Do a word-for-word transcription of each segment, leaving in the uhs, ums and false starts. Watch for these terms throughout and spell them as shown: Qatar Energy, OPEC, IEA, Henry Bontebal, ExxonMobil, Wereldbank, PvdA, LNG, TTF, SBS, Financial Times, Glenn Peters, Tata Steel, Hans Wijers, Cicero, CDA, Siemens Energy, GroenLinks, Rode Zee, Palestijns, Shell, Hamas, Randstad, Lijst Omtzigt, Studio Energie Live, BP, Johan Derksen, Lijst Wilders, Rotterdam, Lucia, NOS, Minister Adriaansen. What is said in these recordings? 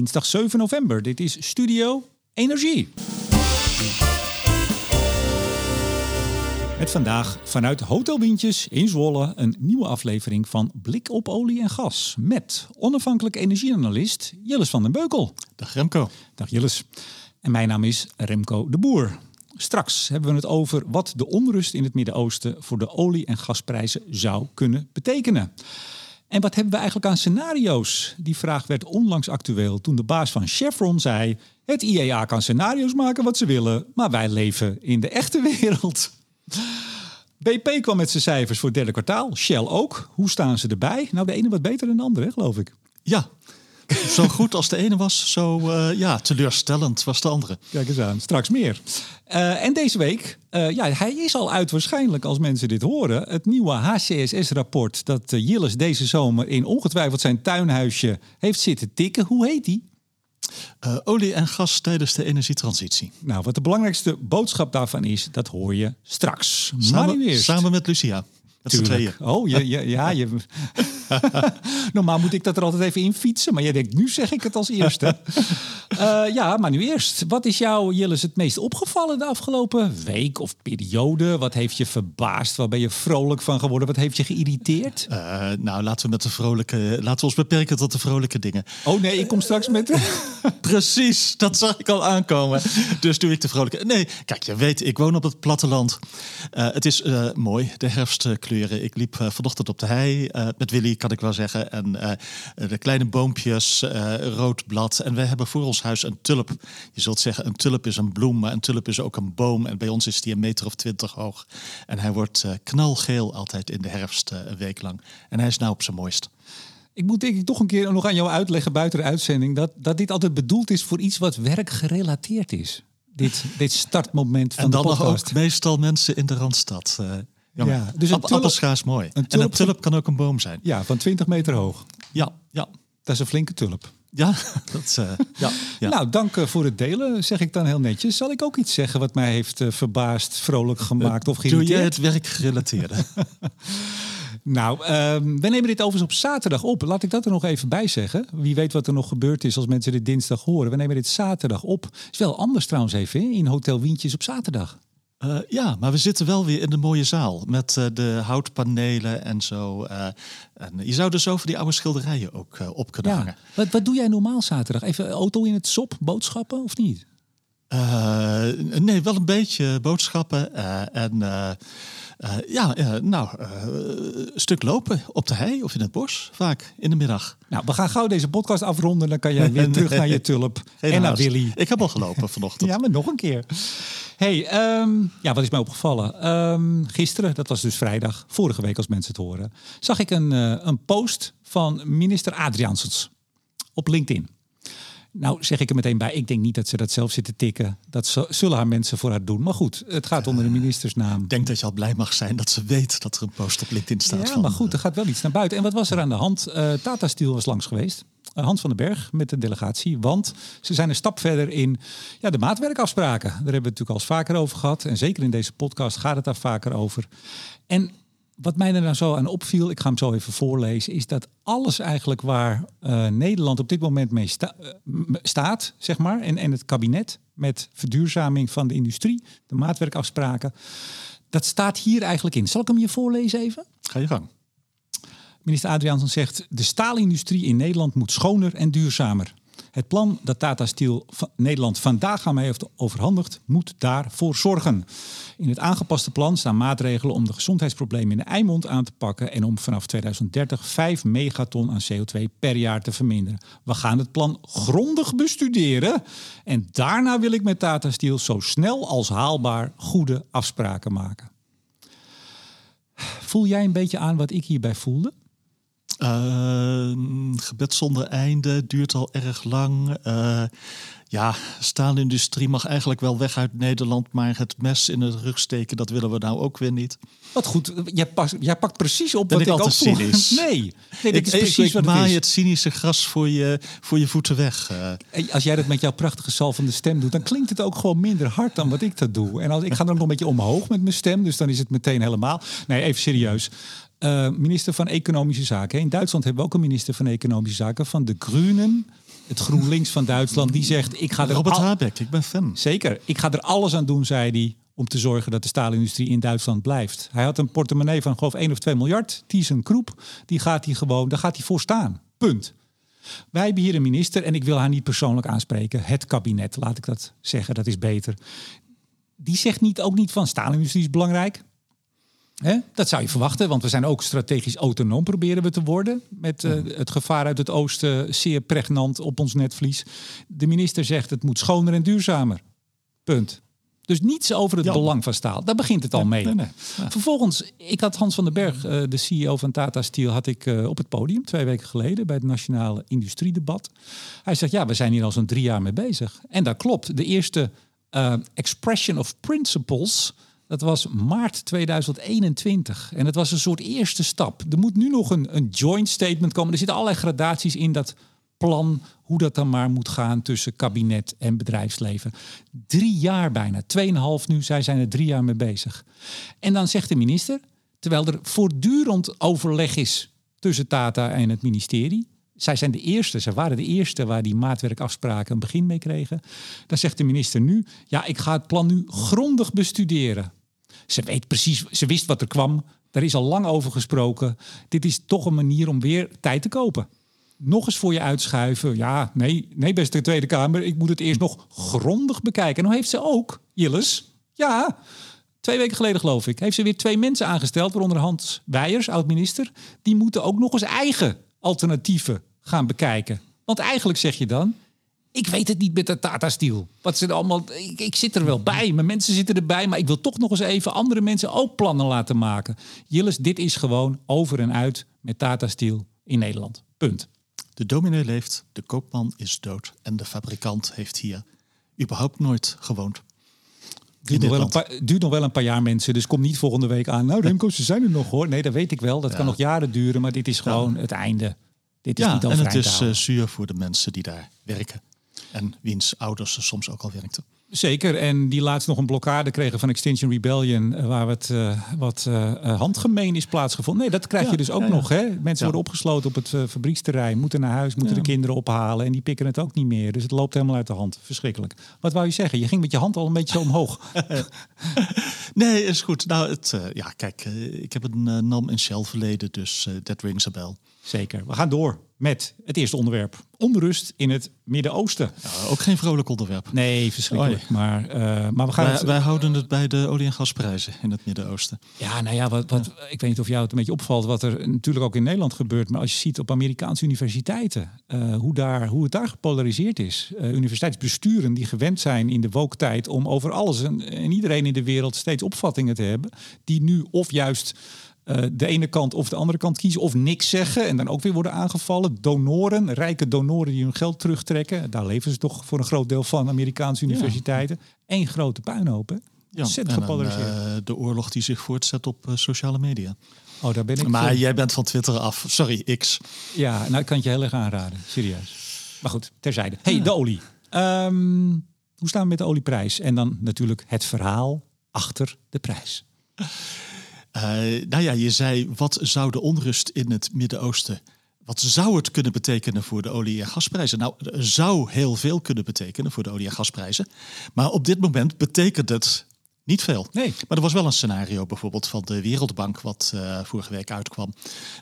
Dinsdag zeven november. Dit is Studio Energie. Met vandaag vanuit Hotel Wientjes in Zwolle een nieuwe aflevering van Blik op olie en gas. Met onafhankelijk energieanalist Jilles van den Beukel. Dag Remco. Dag Jilles. En mijn naam is Remco de Boer. Straks hebben we het over wat de onrust in het Midden-Oosten voor de olie- en gasprijzen zou kunnen betekenen. En wat hebben we eigenlijk aan scenario's? Die vraag werd onlangs actueel toen de baas van Chevron zei: het I E A kan scenario's maken wat ze willen, maar wij leven in de echte wereld. B P kwam met zijn cijfers voor het derde kwartaal. Shell ook. Hoe staan ze erbij? Nou, de ene wat beter dan de andere, geloof ik. Ja, zo goed als de ene was, zo uh, ja, teleurstellend was de andere. Kijk eens aan, straks meer. Uh, en deze week, uh, ja, hij is al uit waarschijnlijk als mensen dit horen. Het nieuwe H C S S-rapport dat uh, Jilles deze zomer in ongetwijfeld zijn tuinhuisje heeft zitten tikken. Hoe heet die? Uh, olie en gas tijdens de energietransitie. Nou, wat de belangrijkste boodschap daarvan is, dat hoor je straks. Samen, samen met Lucia. Dat is tweeën. Oh, je, je, ja. Je... Normaal moet ik dat er altijd even in fietsen. Maar jij denkt, nu zeg ik het als eerste. uh, ja, maar nu eerst. Wat is jou, Jilles, het meest opgevallen de afgelopen week of periode? Wat heeft je verbaasd? Waar ben je vrolijk van geworden? Wat heeft je geïrriteerd? Uh, nou, laten we, met de vrolijke, laten we ons beperken tot de vrolijke dingen. Oh nee, ik kom straks met... Precies, dat zag ik al aankomen. Dus doe ik de vrolijke... Nee, kijk, je weet, ik woon op het platteland. Uh, het is uh, mooi, de herfstkleuren. Ik liep uh, vanochtend op de hei uh, met Willy, kan ik wel zeggen. En uh, de kleine boompjes, uh, rood blad. En wij hebben voor ons huis een tulp. Je zult zeggen, een tulp is een bloem, maar een tulp is ook een boom. En bij ons is die een meter of twintig hoog. En hij wordt uh, knalgeel altijd in de herfst, uh, een week lang. En hij is nou op zijn mooist. Ik moet denk ik toch een keer nog aan jou uitleggen buiten de uitzending... dat, dat dit altijd bedoeld is voor iets wat werkgerelateerd is. Dit, dit startmoment van de podcast. En dan nog ook meestal mensen in de Randstad. Uh, ja, dus een tulp, appelschaars mooi. Een tulp, en een tulp kan ook een boom zijn. Ja, van twintig meter hoog. Ja, ja. Dat is een flinke tulp. Ja, dat uh, ja, ja. Nou, dank uh, voor het delen, zeg ik dan heel netjes. Zal ik ook iets zeggen wat mij heeft uh, verbaasd, vrolijk gemaakt uh, of geïrriteerd? Doe jij het werkgerelateerde? Nou, um, we nemen dit overigens op zaterdag op. Laat ik dat er nog even bij zeggen. Wie weet wat er nog gebeurd is als mensen dit dinsdag horen. We nemen dit zaterdag op. Is wel anders trouwens even, in Hotel Wientjes op zaterdag. Uh, ja, maar we zitten wel weer in de mooie zaal. Met uh, de houtpanelen en zo. Uh, en je zou dus over die oude schilderijen ook uh, op kunnen ja. hangen. Wat, wat doe jij normaal zaterdag? Even auto in het sop, boodschappen of niet? Uh, nee, wel een beetje boodschappen. Uh, en... Uh, Uh, ja, uh, nou, uh, een stuk lopen op de hei of in het bos, vaak in de middag. Nou, we gaan gauw deze podcast afronden. Dan kan jij weer terug naar je tulp en haast. Naar Willy. Ik heb al gelopen vanochtend. Ja, maar nog een keer. Hey, um, ja, wat is mij opgevallen? Um, gisteren, dat was dus vrijdag, vorige week als mensen het horen... zag ik een, uh, een post van minister Adriaansens op LinkedIn. Nou, zeg ik er meteen bij. Ik denk niet dat ze dat zelf zit te tikken. Dat zullen haar mensen voor haar doen. Maar goed, het gaat onder de ministersnaam. Ik denk dat je al blij mag zijn dat ze weet dat er een post op LinkedIn staat. Ja, van, maar goed, er gaat wel iets naar buiten. En wat was er aan de hand? Uh, Tata Steel was langs geweest. Uh, Hans van den Berg met de delegatie. Want ze zijn een stap verder in ja, de maatwerkafspraken. Daar hebben we het natuurlijk al eens vaker over gehad. En zeker in deze podcast gaat het daar vaker over. En... wat mij er nou zo aan opviel, ik ga hem zo even voorlezen... is dat alles eigenlijk waar uh, Nederland op dit moment mee sta- uh, staat... zeg maar, en, en het kabinet met verduurzaming van de industrie... de maatwerkafspraken, dat staat hier eigenlijk in. Zal ik hem je voorlezen even? Ga je gang. Minister Adriaansen zegt... de staalindustrie in Nederland moet schoner en duurzamer. Het plan dat Tata Steel Nederland vandaag aan mij heeft overhandigd... moet daarvoor zorgen. In het aangepaste plan staan maatregelen om de gezondheidsproblemen in de Eimond aan te pakken... en om vanaf tweeduizend dertig vijf megaton aan C O twee per jaar te verminderen. We gaan het plan grondig bestuderen... en daarna wil ik met Tata Steel zo snel als haalbaar goede afspraken maken. Voel jij een beetje aan wat ik hierbij voelde? Uh, gebed zonder einde, duurt al erg lang. Uh, ja, staalindustrie mag eigenlijk wel weg uit Nederland... maar het mes in de rug steken, dat willen we nou ook weer niet. Wat goed, jij, pas, jij pakt precies op ben wat ik, ik ook voel. Cynisch. Nee, nee dit is precies ik, ik wat maai het is. Het cynische gras voor je, voor je voeten weg. Uh. Als jij dat met jouw prachtige zalvende stem doet... dan klinkt het ook gewoon minder hard dan wat ik dat doe. En als, ik ga dan nog een beetje omhoog met mijn stem, dus dan is het meteen helemaal... Nee, even serieus... Uh, minister van Economische Zaken. In Duitsland hebben we ook een minister van Economische Zaken... van de Groenen het GroenLinks van Duitsland, die zegt... Ik ga er Robert al... Habeck, ik ben fan. Zeker, ik ga er alles aan doen, zei hij, om te zorgen dat de staalindustrie in Duitsland blijft. Hij had een portemonnee van geloof één of twee miljard. Thyssen Kroep, die gaat hij gewoon, daar gaat hij voor staan. Punt. Wij hebben hier een minister, en ik wil haar niet persoonlijk aanspreken. Het kabinet, laat ik dat zeggen, dat is beter. Die zegt niet, ook niet van staalindustrie is belangrijk. Hè? Dat zou je verwachten, want we zijn ook strategisch autonoom proberen we te worden. Met uh, het gevaar uit het oosten zeer pregnant op ons netvlies. De minister zegt, het moet schoner en duurzamer. Punt. Dus niets over het ja. belang van staal. Daar begint het al mee. Nee, nee, nee. Ja. Vervolgens, ik had Hans van den Berg, uh, de C E O van Tata Steel... had ik uh, op het podium twee weken geleden bij het Nationale Industriedebat. Hij zegt, ja, we zijn hier al zo'n drie jaar mee bezig. En dat klopt. De eerste uh, expression of principles, dat was maart tweeduizend eenentwintig. En dat was een soort eerste stap. Er moet nu nog een, een joint statement komen. Er zitten allerlei gradaties in dat plan, hoe dat dan maar moet gaan tussen kabinet en bedrijfsleven. Drie jaar bijna, tweeënhalf nu, zij zijn er drie jaar mee bezig. En dan zegt de minister, terwijl er voortdurend overleg is tussen Tata en het ministerie, zij zijn de eerste, zij waren de eerste waar die maatwerkafspraken een begin mee kregen, dan zegt de minister nu, ja, ik ga het plan nu grondig bestuderen. Ze weet precies, ze wist wat er kwam, daar is al lang over gesproken. Dit is toch een manier om weer tijd te kopen. Nog eens voor je uitschuiven. Ja, nee, nee, beste Tweede Kamer. Ik moet het eerst nog grondig bekijken. En nou heeft ze ook, Jilles, ja, twee weken geleden geloof ik... heeft ze weer twee mensen aangesteld, waaronder Hans Wijers, oud-minister. Die moeten ook nog eens eigen alternatieven gaan bekijken. Want eigenlijk zeg je dan, ik weet het niet met de Tata Steel. Wat ze allemaal, ik, ik zit er wel bij, mijn mensen zitten erbij... maar ik wil toch nog eens even andere mensen ook plannen laten maken. Jilles, dit is gewoon over en uit met Tata Steel in Nederland. Punt. De dominee leeft, de koopman is dood en de fabrikant heeft hier überhaupt nooit gewoond. Duurt nog, wel een paar, duurt nog wel een paar jaar, mensen, dus kom niet volgende week aan. Nou, Remco, ze zijn er nog hoor. Nee, dat weet ik wel. Dat ja. kan nog jaren duren, maar dit is gewoon ja. het einde. Dit is ja, niet al en het is uh, zuur voor de mensen die daar werken en wiens ouders soms ook al werkten. Zeker, en die laatst nog een blokkade kregen van Extinction Rebellion... waar het, uh, wat uh, handgemeen is plaatsgevonden. Nee, dat krijg ja, je dus ook ja, ja. nog. Hè? Mensen ja. worden opgesloten op het uh, fabrieksterrein, moeten naar huis, moeten ja. de kinderen ophalen... en die pikken het ook niet meer. Dus het loopt helemaal uit de hand. Verschrikkelijk. Wat wou je zeggen? Je ging met je hand al een beetje zo omhoog. Nee, is goed. Nou, het, uh, ja, kijk, uh, ik heb een uh, NAM en Shell verleden, dus uh, that rings a bell. Zeker. We gaan door met het eerste onderwerp. Onrust in het Midden-Oosten. Ja, ook geen vrolijk onderwerp. Nee, verschrikkelijk. Oh, ja. maar, uh, maar we gaan wij, het... wij houden het bij de olie- en gasprijzen in het Midden-Oosten. Ja, nou ja, wat, wat, ja, ik weet niet of jou het een beetje opvalt... wat er natuurlijk ook in Nederland gebeurt... maar als je ziet op Amerikaanse universiteiten... Uh, hoe, daar, hoe het daar gepolariseerd is. Uh, universiteitsbesturen die gewend zijn in de woke-tijd... om over alles en, en iedereen in de wereld steeds opvattingen te hebben... die nu of juist... Uh, de ene kant of de andere kant kiezen of niks zeggen en dan ook weer worden aangevallen. Donoren, rijke donoren die hun geld terugtrekken. Daar leven ze toch voor een groot deel van, Amerikaanse universiteiten. Ja. Eén grote puinhoop, hè? Ja, ontzettend gepolariseerd. Uh, de oorlog die zich voortzet op uh, sociale media. Oh, daar ben ik. Maar voor. Jij bent van Twitter af. Sorry, X. Ja, nou, ik kan het je heel erg aanraden. Serieus. Maar goed, terzijde. Hé, hey, ja. de olie. Um, hoe staan we met de olieprijs? En dan natuurlijk het verhaal achter de prijs. Uh, nou ja, je zei, wat zou de onrust in het Midden-Oosten... wat zou het kunnen betekenen voor de olie- en gasprijzen? Nou, er zou heel veel kunnen betekenen voor de olie- en gasprijzen. Maar op dit moment betekent het niet veel. Nee. Maar er was wel een scenario bijvoorbeeld van de Wereldbank... wat uh, vorige week uitkwam.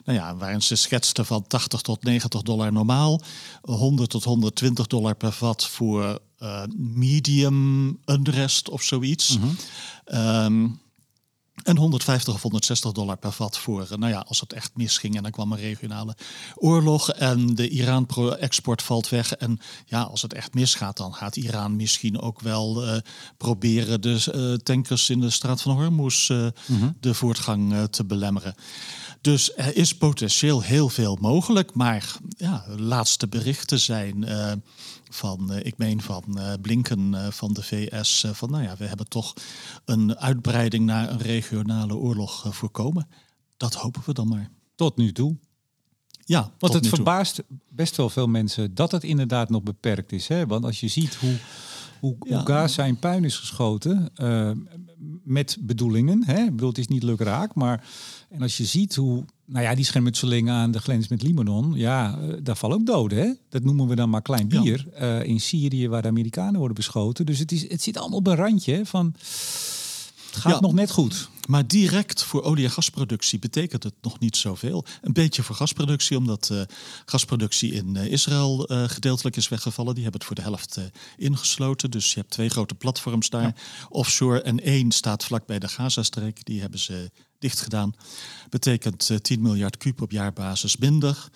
Nou ja, waarin ze schetsten van tachtig tot negentig dollar normaal... honderd tot honderdtwintig dollar per vat voor uh, medium unrest of zoiets... Mm-hmm. Um, En honderdvijftig of honderdzestig dollar per vat voor, nou ja, als het echt misging. En dan kwam een regionale oorlog en de Iran-export valt weg. En ja, als het echt misgaat, dan gaat Iran misschien ook wel uh, proberen de uh, tankers in de Straat van Hormuz uh, mm-hmm. de voortgang uh, te belemmeren. Dus er is potentieel heel veel mogelijk. Maar ja, laatste berichten zijn uh, van, uh, ik meen van uh, Blinken uh, van de V S. Uh, van nou ja, we hebben toch een uitbreiding naar een regionale oorlog uh, voorkomen. Dat hopen we dan maar. Tot nu toe. Ja, want het verbaast best wel veel mensen dat het inderdaad nog beperkt is. Hè? Want als je ziet hoe... hoe, ja. hoe Gaza in puin is geschoten. Uh, met bedoelingen. Hè? Ik bedoel, het is niet lukraak, maar... En als je ziet hoe... Nou ja, die schermutseling aan de grens met Libanon... ja, uh, daar vallen ook doden, hè? Dat noemen we dan maar klein bier. Ja. Uh, in Syrië, waar de Amerikanen worden beschoten. Dus het, is, het zit allemaal op een randje, hè, van... Het gaat ja, nog net goed. Maar direct voor olie- en gasproductie betekent het nog niet zoveel. Een beetje voor gasproductie, omdat uh, gasproductie in uh, Israël uh, gedeeltelijk is weggevallen. Die hebben het voor de helft uh, ingesloten. Dus je hebt twee grote platforms daar, ja. offshore. En één staat vlak bij de Gazastreek. Die hebben ze dicht gedaan. Betekent uh, tien miljard kuub op jaarbasis minder.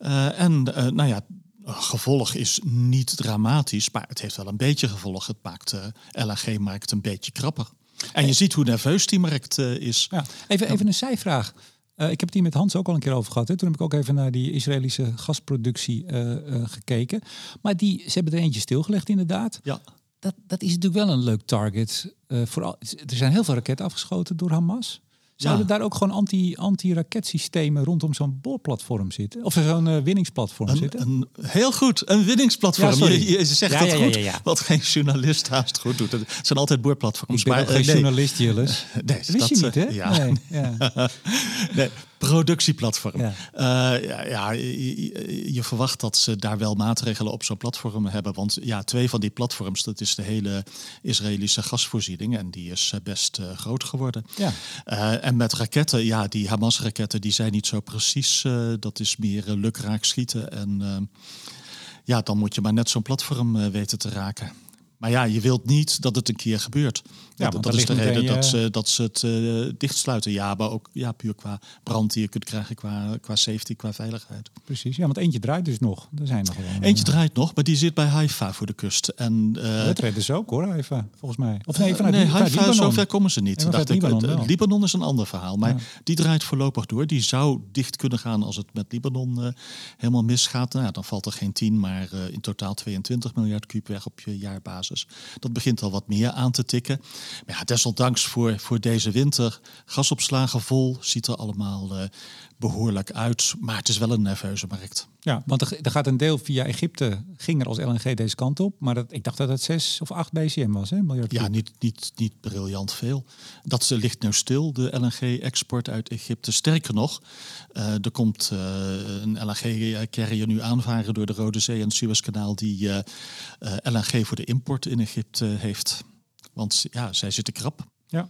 Uh, en uh, nou ja... Gevolg is niet dramatisch, maar het heeft wel een beetje gevolg. Het maakt de L N G-markt een beetje krapper. En je ziet hoe nerveus die markt uh, is. Ja, even, even een zijvraag. Uh, ik heb het hier met Hans ook al een keer over gehad. Hè. Toen heb ik ook even naar die Israëlische gasproductie uh, uh, gekeken. Maar die, ze hebben er eentje stilgelegd inderdaad. Ja. Dat, dat is natuurlijk wel een leuk target. Uh, vooral, er zijn heel veel raketten afgeschoten door Hamas. Zouden ja. daar ook gewoon anti, anti-raketsystemen rondom zo'n boorplatform zitten? Of zo'n uh, winningsplatform een, zitten? Een, heel goed, een winningsplatform. Ja, je, je zegt ja, dat ja, goed, ja, ja, ja. wat geen journalist haast goed doet. Het zijn altijd boorplatforms. Ik ben maar, ook uh, geen nee. journalist, Jilles. Nee, dat wist je dat, niet, hè? Ja. Nee, ja. nee, productieplatform. Ja. Uh, ja, ja, je, je verwacht dat ze daar wel maatregelen op zo'n platform hebben. Want ja, twee van die platforms, dat is de hele Israëlische gasvoorziening. En die is best uh, groot geworden. Ja. Uh, en met raketten, ja, die Hamas-raketten, die zijn niet zo precies. Uh, dat is meer uh, lukraak schieten. En uh, ja, dan moet je maar net zo'n platform uh, weten te raken. Maar ja, je wilt niet dat het een keer gebeurt. Ja, dat, dat is de reden je... dat, ze, dat ze het uh, dichtsluiten. Ja, maar ook ja, puur qua brand die je kunt krijgen, qua, qua safety, qua veiligheid. Precies, ja, want eentje draait dus nog. Er zijn nog wel, eentje uh... draait nog, maar die zit bij Haifa voor de kust. En, uh... Dat redden ze ook hoor, Haifa, volgens mij. Of nee, vanuit, uh, nee vanuit Haifa, zover komen ze niet. Dacht ik, Libanon, uh, Libanon is een ander verhaal, maar ja. die draait voorlopig door. Die zou dicht kunnen gaan als het met Libanon uh, helemaal misgaat. Nou, dan valt er geen tien, maar uh, in totaal tweeëntwintig miljard kuub weg op je jaarbasis. Dat begint al wat meer aan te tikken. Maar ja, desondanks voor, voor deze winter. Gasopslagen vol, ziet er allemaal uh, behoorlijk uit. Maar het is wel een nerveuze markt. Ja, want er, er gaat een deel via Egypte, ging er als L N G deze kant op. Maar dat, ik dacht dat het zes of acht B C M was, hè? Miljard ja, niet, niet, niet briljant veel. Dat uh, ligt nu stil, de L N G-export uit Egypte. Sterker nog, uh, er komt uh, een L N G-carrier nu aanvaren door de Rode Zee en het Suezkanaal die uh, uh, L N G voor de import in Egypte heeft. Want ja, zij zitten krap. Ja.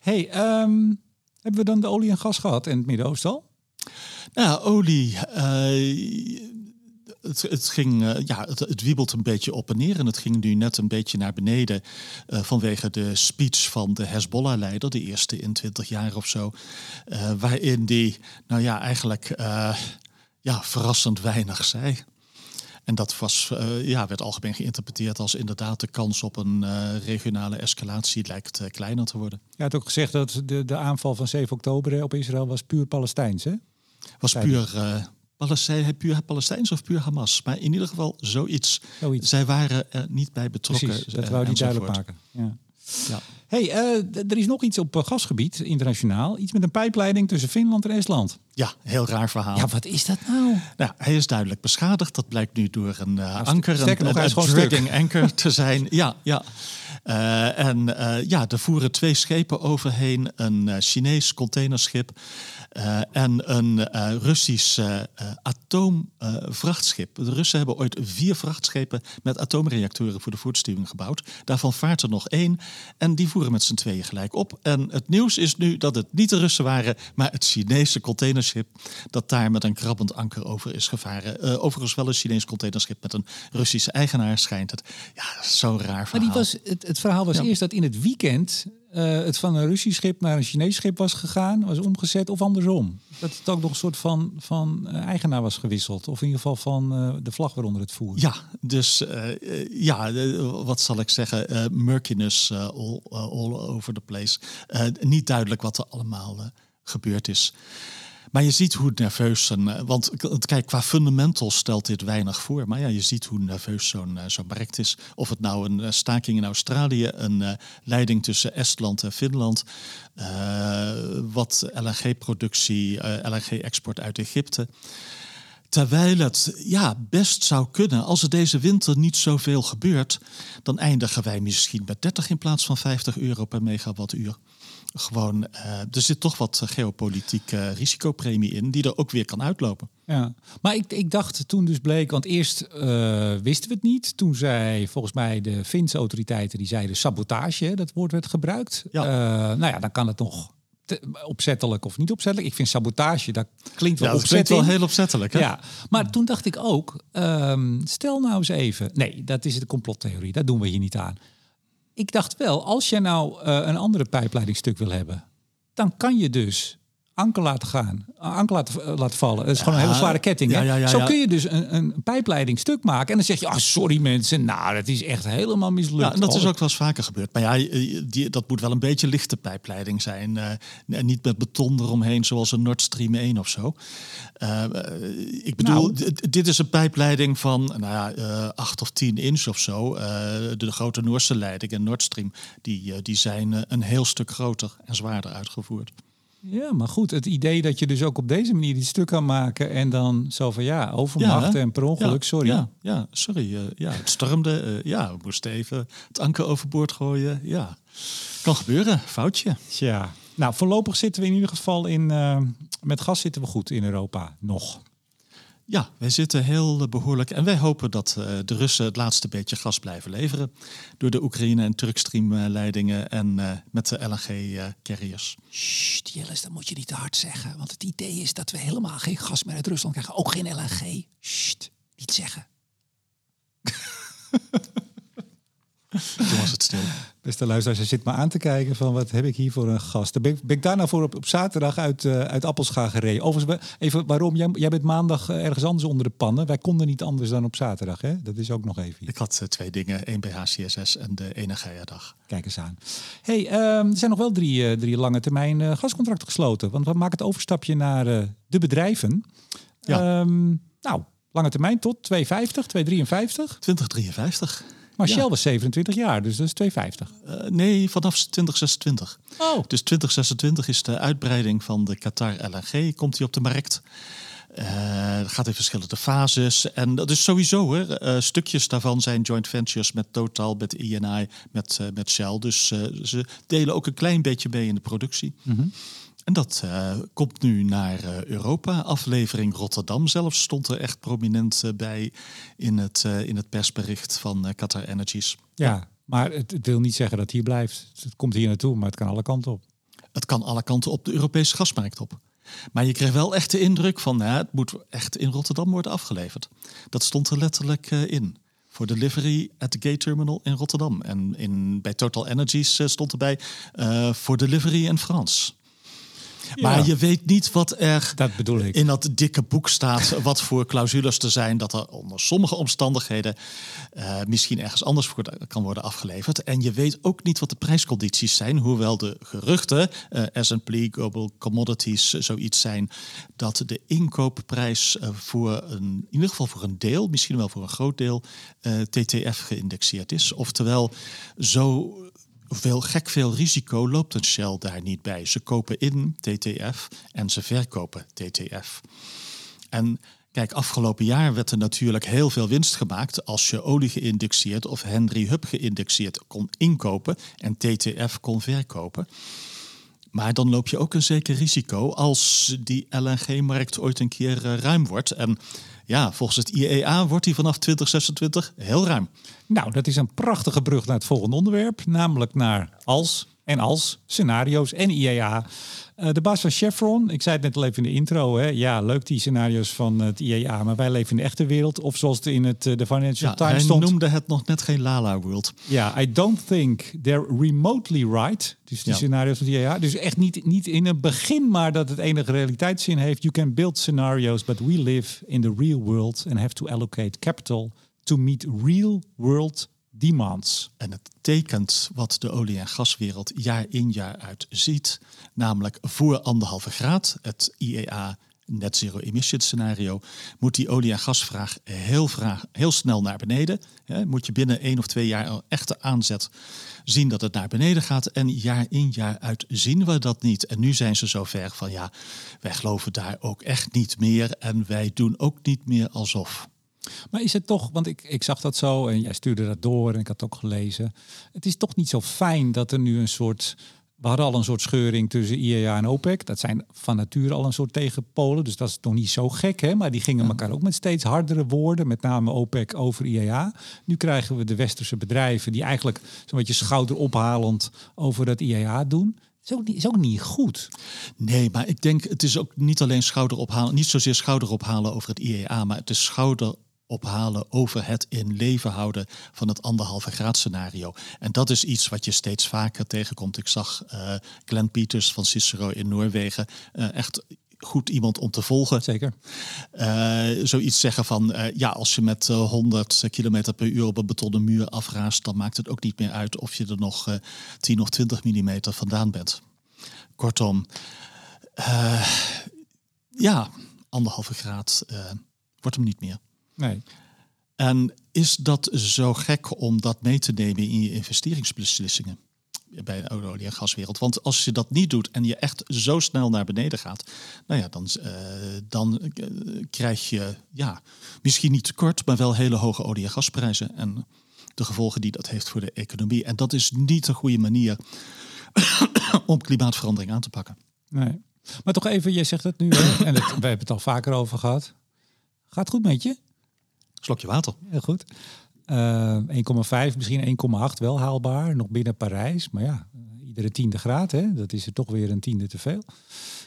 Hey, um, hebben we dan de olie en gas gehad in het Midden-Oosten al? Nou, olie, uh, het, het, ging, uh, ja, het, het wiebelt een beetje op en neer. En het ging nu net een beetje naar beneden uh, vanwege de speech van de Hezbollah-leider. De eerste in twintig jaar of zo. Uh, waarin die, nou ja, eigenlijk uh, ja, verrassend weinig zei. En dat was, uh, ja, werd algemeen geïnterpreteerd als inderdaad de kans op een uh, regionale escalatie lijkt uh, kleiner te worden. Je had ook gezegd dat de, de aanval van zeven oktober op Israël was puur Palestijns, hè? Was puur, uh, Palestijn, puur Palestijns of puur Hamas. Maar in ieder geval zoiets. zoiets. Zij waren er niet bij betrokken. Precies, dat wou die duidelijk maken. Ja. Ja. Hey, uh, d- er is nog iets op uh, gasgebied, internationaal. Iets met een pijpleiding tussen Finland en Estland. Ja, heel raar verhaal. Ja, wat is dat nou? Nou, hij is duidelijk beschadigd. Dat blijkt nu door een uh, anker, st- een, nog, een, een dragging anker te zijn. Ja, ja. Uh, en uh, ja, er voeren twee schepen overheen. Een uh, Chinees containerschip uh, en een uh, Russisch uh, atoomvrachtschip. Uh, de Russen hebben ooit vier vrachtschepen met atoomreactoren voor de voortstuwing gebouwd. Daarvan vaart er nog één en die voeren met z'n tweeën gelijk op. En het nieuws is nu dat het niet de Russen waren, maar het Chinese containerschip dat daar met een krabbend anker over is gevaren. Uh, overigens wel een Chinees containerschip met een Russische eigenaar schijnt het. Ja, zo'n raar verhaal. Maar die was het, het verhaal was ja. eerst dat in het weekend uh, het van een Russisch schip naar een Chinees schip was gegaan, was omgezet of andersom. Dat het ook nog een soort van, van uh, eigenaar was gewisseld. Of in ieder geval van uh, de vlag waaronder het voer. Ja, dus uh, ja, uh, wat zal ik zeggen? Uh, murkiness uh, all, uh, all over the place. Uh, niet duidelijk wat er allemaal uh, gebeurd is. Maar je ziet hoe nerveus een... Want kijk, qua fundamentals stelt dit weinig voor. Maar ja, je ziet hoe nerveus zo'n, zo'n markt is. Of het nou een staking in Australië... een uh, leiding tussen Estland en Finland... Uh, wat L N G-productie, uh, L N G-export uit Egypte... Terwijl het ja, best zou kunnen. Als er deze winter niet zoveel gebeurt, dan eindigen wij misschien met dertig in plaats van vijftig euro per megawattuur. Gewoon, uh, er zit toch wat geopolitieke uh, risicopremie in, die er ook weer kan uitlopen. Ja, maar ik, ik dacht toen dus bleek, want eerst uh, wisten we het niet. Toen zei volgens mij de Finse autoriteiten, die zeiden sabotage, dat woord werd gebruikt. Ja. Uh, nou ja, dan kan het nog. Te, opzettelijk of niet opzettelijk. Ik vind sabotage, dat klinkt wel ja, dat klinkt wel heel opzettelijk. Hè? Ja, maar toen dacht ik ook, um, stel nou eens even... Nee, dat is de complottheorie, dat doen we hier niet aan. Ik dacht wel, als je nou uh, een andere pijpleidingstuk wil hebben... dan kan je dus anker laten gaan, anker laten, uh, laten vallen. Dat is gewoon ja, een hele zware ketting. Ja, hè? Ja, ja, ja, Zo ja. kun je dus een, een pijpleidingstuk maken. En dan zeg je, oh, sorry mensen, nou, dat is echt helemaal mislukt. Ja, en dat oh, is ook wel eens vaker gebeurd. Maar ja, die, dat moet wel een beetje lichte pijpleiding zijn. Uh, niet met beton eromheen, zoals een Nord Stream één of zo. Uh, ik bedoel, nou, d- dit is een pijpleiding van nou ja, uh, acht of tien inch of zo. Uh, de, de grote Noorse leiding en Nord Stream, die, uh, die zijn uh, een heel stuk groter en zwaarder uitgevoerd. Ja, maar goed, het idee dat je dus ook op deze manier dit stuk kan maken... en dan zo van ja, overmacht ja, en per ongeluk, ja, sorry. Ja, ja sorry, uh, ja, het stormde, uh, ja, we moesten even het anker overboord gooien. Ja, kan gebeuren, foutje. Ja, nou voorlopig zitten we in ieder geval in... Uh, met gas zitten we goed in Europa, nog. Ja, wij zitten heel uh, behoorlijk... en wij hopen dat uh, de Russen het laatste beetje gas blijven leveren... door de Oekraïne en Turkstream-leidingen en uh, met de L N G-carriers. Uh, Sst, Jilles, dat moet je niet te hard zeggen. Want het idee is dat we helemaal geen gas meer uit Rusland krijgen. Ook geen L N G. Sst, niet zeggen. Toen was het stil. Beste luisteraars, je zit maar aan te kijken van wat heb ik hier voor een gast. Ben ik, ben ik daar nou voor op, op zaterdag uit, uh, uit Appelscha gereden. Overigens, even waarom? Jij, jij bent maandag ergens anders onder de pannen. Wij konden niet anders dan op zaterdag, hè? Dat is ook nog even iets. Ik had uh, twee dingen. Eén bij H C S S en de ene Gaia-dag. Kijk eens aan. Hey, um, er zijn nog wel drie, uh, drie lange termijn uh, gascontracten gesloten. Want we maken het overstapje naar uh, de bedrijven. Ja. Um, nou, lange termijn tot tweeënvijftig, tweeënvijftig. twintig drieënvijftig. Maar Shell ja. was zevenentwintig jaar, dus dat is tweeënvijftig. Uh, nee, vanaf twintig zesentwintig. Oh. Dus twintig zesentwintig is de uitbreiding van de Qatar L N G. Komt die op de markt? Uh, dat gaat in verschillende fases. En dat is sowieso, hoor. Uh, stukjes daarvan zijn joint ventures met Total, met I E A, met, uh, met Shell. Dus uh, ze delen ook een klein beetje mee in de productie. Mm-hmm. En dat uh, komt nu naar uh, Europa. Aflevering Rotterdam zelfs stond er echt prominent uh, bij in het, uh, in het persbericht van uh, Qatar Energies. Ja, ja. Maar het, het wil niet zeggen dat het hier blijft. Het komt hier naartoe, maar het kan alle kanten op. Het kan alle kanten op de Europese gasmarkt op. Maar je kreeg wel echt de indruk van, nou, het moet echt in Rotterdam worden afgeleverd. Dat stond er letterlijk uh, in. Voor delivery at the gate terminal in Rotterdam. En in, bij Total Energies uh, stond erbij voor uh, delivery in France. Ja. Maar je weet niet wat er dat bedoel ik. in dat dikke boek staat... wat voor clausules er zijn dat er onder sommige omstandigheden... Uh, misschien ergens anders voor kan worden afgeleverd. En je weet ook niet wat de prijscondities zijn... hoewel de geruchten, uh, S en P Global Commodities, uh, zoiets zijn... dat de inkoopprijs uh, voor een, in ieder geval voor een deel... misschien wel voor een groot deel, uh, T T F geïndexeerd is. Oftewel, zo... Veel, gek veel risico loopt een Shell daar niet bij. Ze kopen in T T F en ze verkopen T T F. En kijk, afgelopen jaar werd er natuurlijk heel veel winst gemaakt... als je olie geïndexeerd of Henry Hub geïndexeerd kon inkopen... en T T F kon verkopen. Maar dan loop je ook een zeker risico... als die L N G-markt ooit een keer uh, ruim wordt... en ja, volgens het I E A wordt die vanaf twintig zesentwintig heel ruim. Nou, dat is een prachtige brug naar het volgende onderwerp. Namelijk naar als en als scenario's en I E A. Uh, de baas van Chevron, ik zei het net al even in de intro. Hè? Ja, leuk die scenario's van het I E A, maar wij leven in de echte wereld. Of zoals het in het, uh, de Financial ja, Times hij stond. Hij noemde het nog net geen Lala World. Ja, yeah, I don't think they're remotely right. Dus die ja. scenario's van het I E A. Dus echt niet, niet in het begin, maar dat het enige realiteitszin heeft. You can build scenario's, but we live in the real world and have to allocate capital to meet real world demands. En het tekent wat de olie- en gaswereld jaar in jaar uit ziet. Namelijk voor anderhalve graad. Het I E A net zero emissions scenario, moet die olie- en gasvraag heel, vraag, heel snel naar beneden. He, moet je binnen één of twee jaar al echte aanzet zien dat het naar beneden gaat. En jaar in jaar uit zien we dat niet. En nu zijn ze zo ver van ja, wij geloven daar ook echt niet meer. En wij doen ook niet meer alsof. Maar is het toch, want ik, ik zag dat zo en jij stuurde dat door en ik had het ook gelezen. Het is toch niet zo fijn dat er nu een soort... We hadden al een soort scheuring tussen I E A en OPEC. Dat zijn van nature al een soort tegenpolen. Dus dat is nog niet zo gek, hè? Maar die gingen elkaar ook met steeds hardere woorden. Met name OPEC over I E A. Nu krijgen we de westerse bedrijven die eigenlijk zo'n beetje schouderophalend over dat I E A doen. Is ook, niet, is ook niet goed. Nee, maar ik denk het is ook niet alleen schouderophalen. Niet zozeer schouderophalen over het I E A, maar het is schouder ophalen over het in leven houden van het anderhalve graad scenario. En dat is iets wat je steeds vaker tegenkomt. Ik zag uh, Glenn Peters van Cicero in Noorwegen uh, echt goed iemand om te volgen. Zeker. Uh, zoiets zeggen van uh, ja, als je met uh, honderd kilometer per uur op een betonnen muur afraast, dan maakt het ook niet meer uit of je er nog uh, tien of twintig millimeter vandaan bent. Kortom, uh, ja, anderhalve graad uh, wordt hem niet meer. Nee. En is dat zo gek om dat mee te nemen in je investeringsbeslissingen bij de olie- en gaswereld? Want als je dat niet doet en je echt zo snel naar beneden gaat, nou ja, dan, uh, dan uh, krijg je ja, misschien niet tekort, maar wel hele hoge olie- en gasprijzen en de gevolgen die dat heeft voor de economie. En dat is niet een goede manier om klimaatverandering aan te pakken. Nee. Maar toch even, jij zegt het nu, hè? En het, we hebben het al vaker over gehad. Gaat goed met je? Slokje water. Heel goed. Uh, één komma vijf, misschien één komma acht wel haalbaar. Nog binnen Parijs. Maar ja, iedere tiende graad. Hè, dat is er toch weer een tiende te veel. Er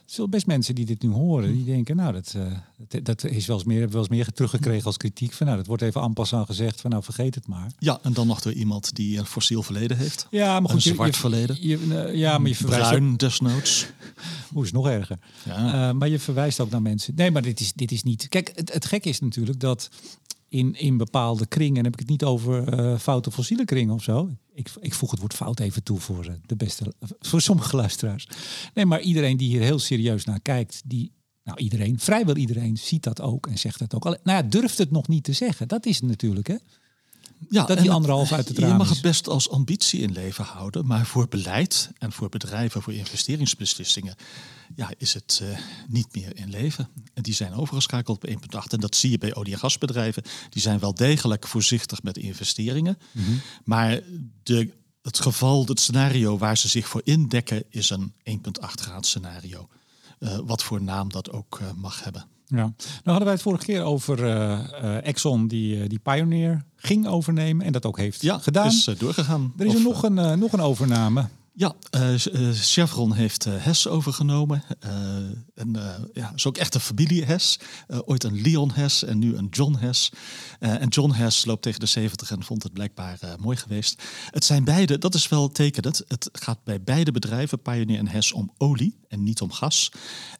zullen best mensen die dit nu horen. Die denken, nou, dat, uh, dat, dat is wel eens meer, hebben we wel eens meer teruggekregen als kritiek. Van, nou, dat wordt even en passant gezegd. Van, nou, vergeet het maar. Ja, en dan nog door iemand die een fossiel verleden heeft. Ja, maar goed. Een zwart je, je, verleden. Je, uh, ja, maar je verwijst... Bruin desnoods. Hoe is nog erger. Ja. Uh, maar je verwijst ook naar mensen. Nee, maar dit is, dit is niet... Kijk, het, het gekke is natuurlijk dat... In, in bepaalde kringen, en heb ik het niet over uh, foute fossiele kringen of zo. Ik, ik voeg het woord fout even toe voor uh, de beste, voor sommige luisteraars. Nee, maar iedereen die hier heel serieus naar kijkt, die, nou iedereen, vrijwel iedereen, ziet dat ook en zegt dat ook. Alleen, nou ja, durft het nog niet te zeggen. Dat is het natuurlijk, hè? Ja, dat die anderhalf uit het raam. Je mag het best als ambitie in leven houden, maar voor beleid en voor bedrijven, voor investeringsbeslissingen, ja, is het uh, niet meer in leven. En die zijn overgeschakeld op één komma acht. En dat zie je bij olie- en gasbedrijven. Die zijn wel degelijk voorzichtig met investeringen. Mm-hmm. Maar de, het geval, het scenario waar ze zich voor indekken, is een één komma acht graad scenario. Uh, wat voor naam dat ook uh, mag hebben. Ja, nou hadden wij het vorige keer over uh, uh, Exxon die, uh, die Pioneer ging overnemen en dat ook heeft ja, gedaan. Ja, is uh, doorgegaan. Er is of, er nog een, uh, nog een overname. Ja, uh, uh, Chevron heeft uh, Hess overgenomen. Uh, en, uh, ja, is ook echt een familie Hess. Uh, ooit een Leon Hess en nu een John Hess. Uh, en John Hess loopt tegen de zeventig en vond het blijkbaar uh, mooi geweest. Het zijn beide, dat is wel tekenend. Het gaat bij beide bedrijven, Pioneer en Hess, om olie en niet om gas.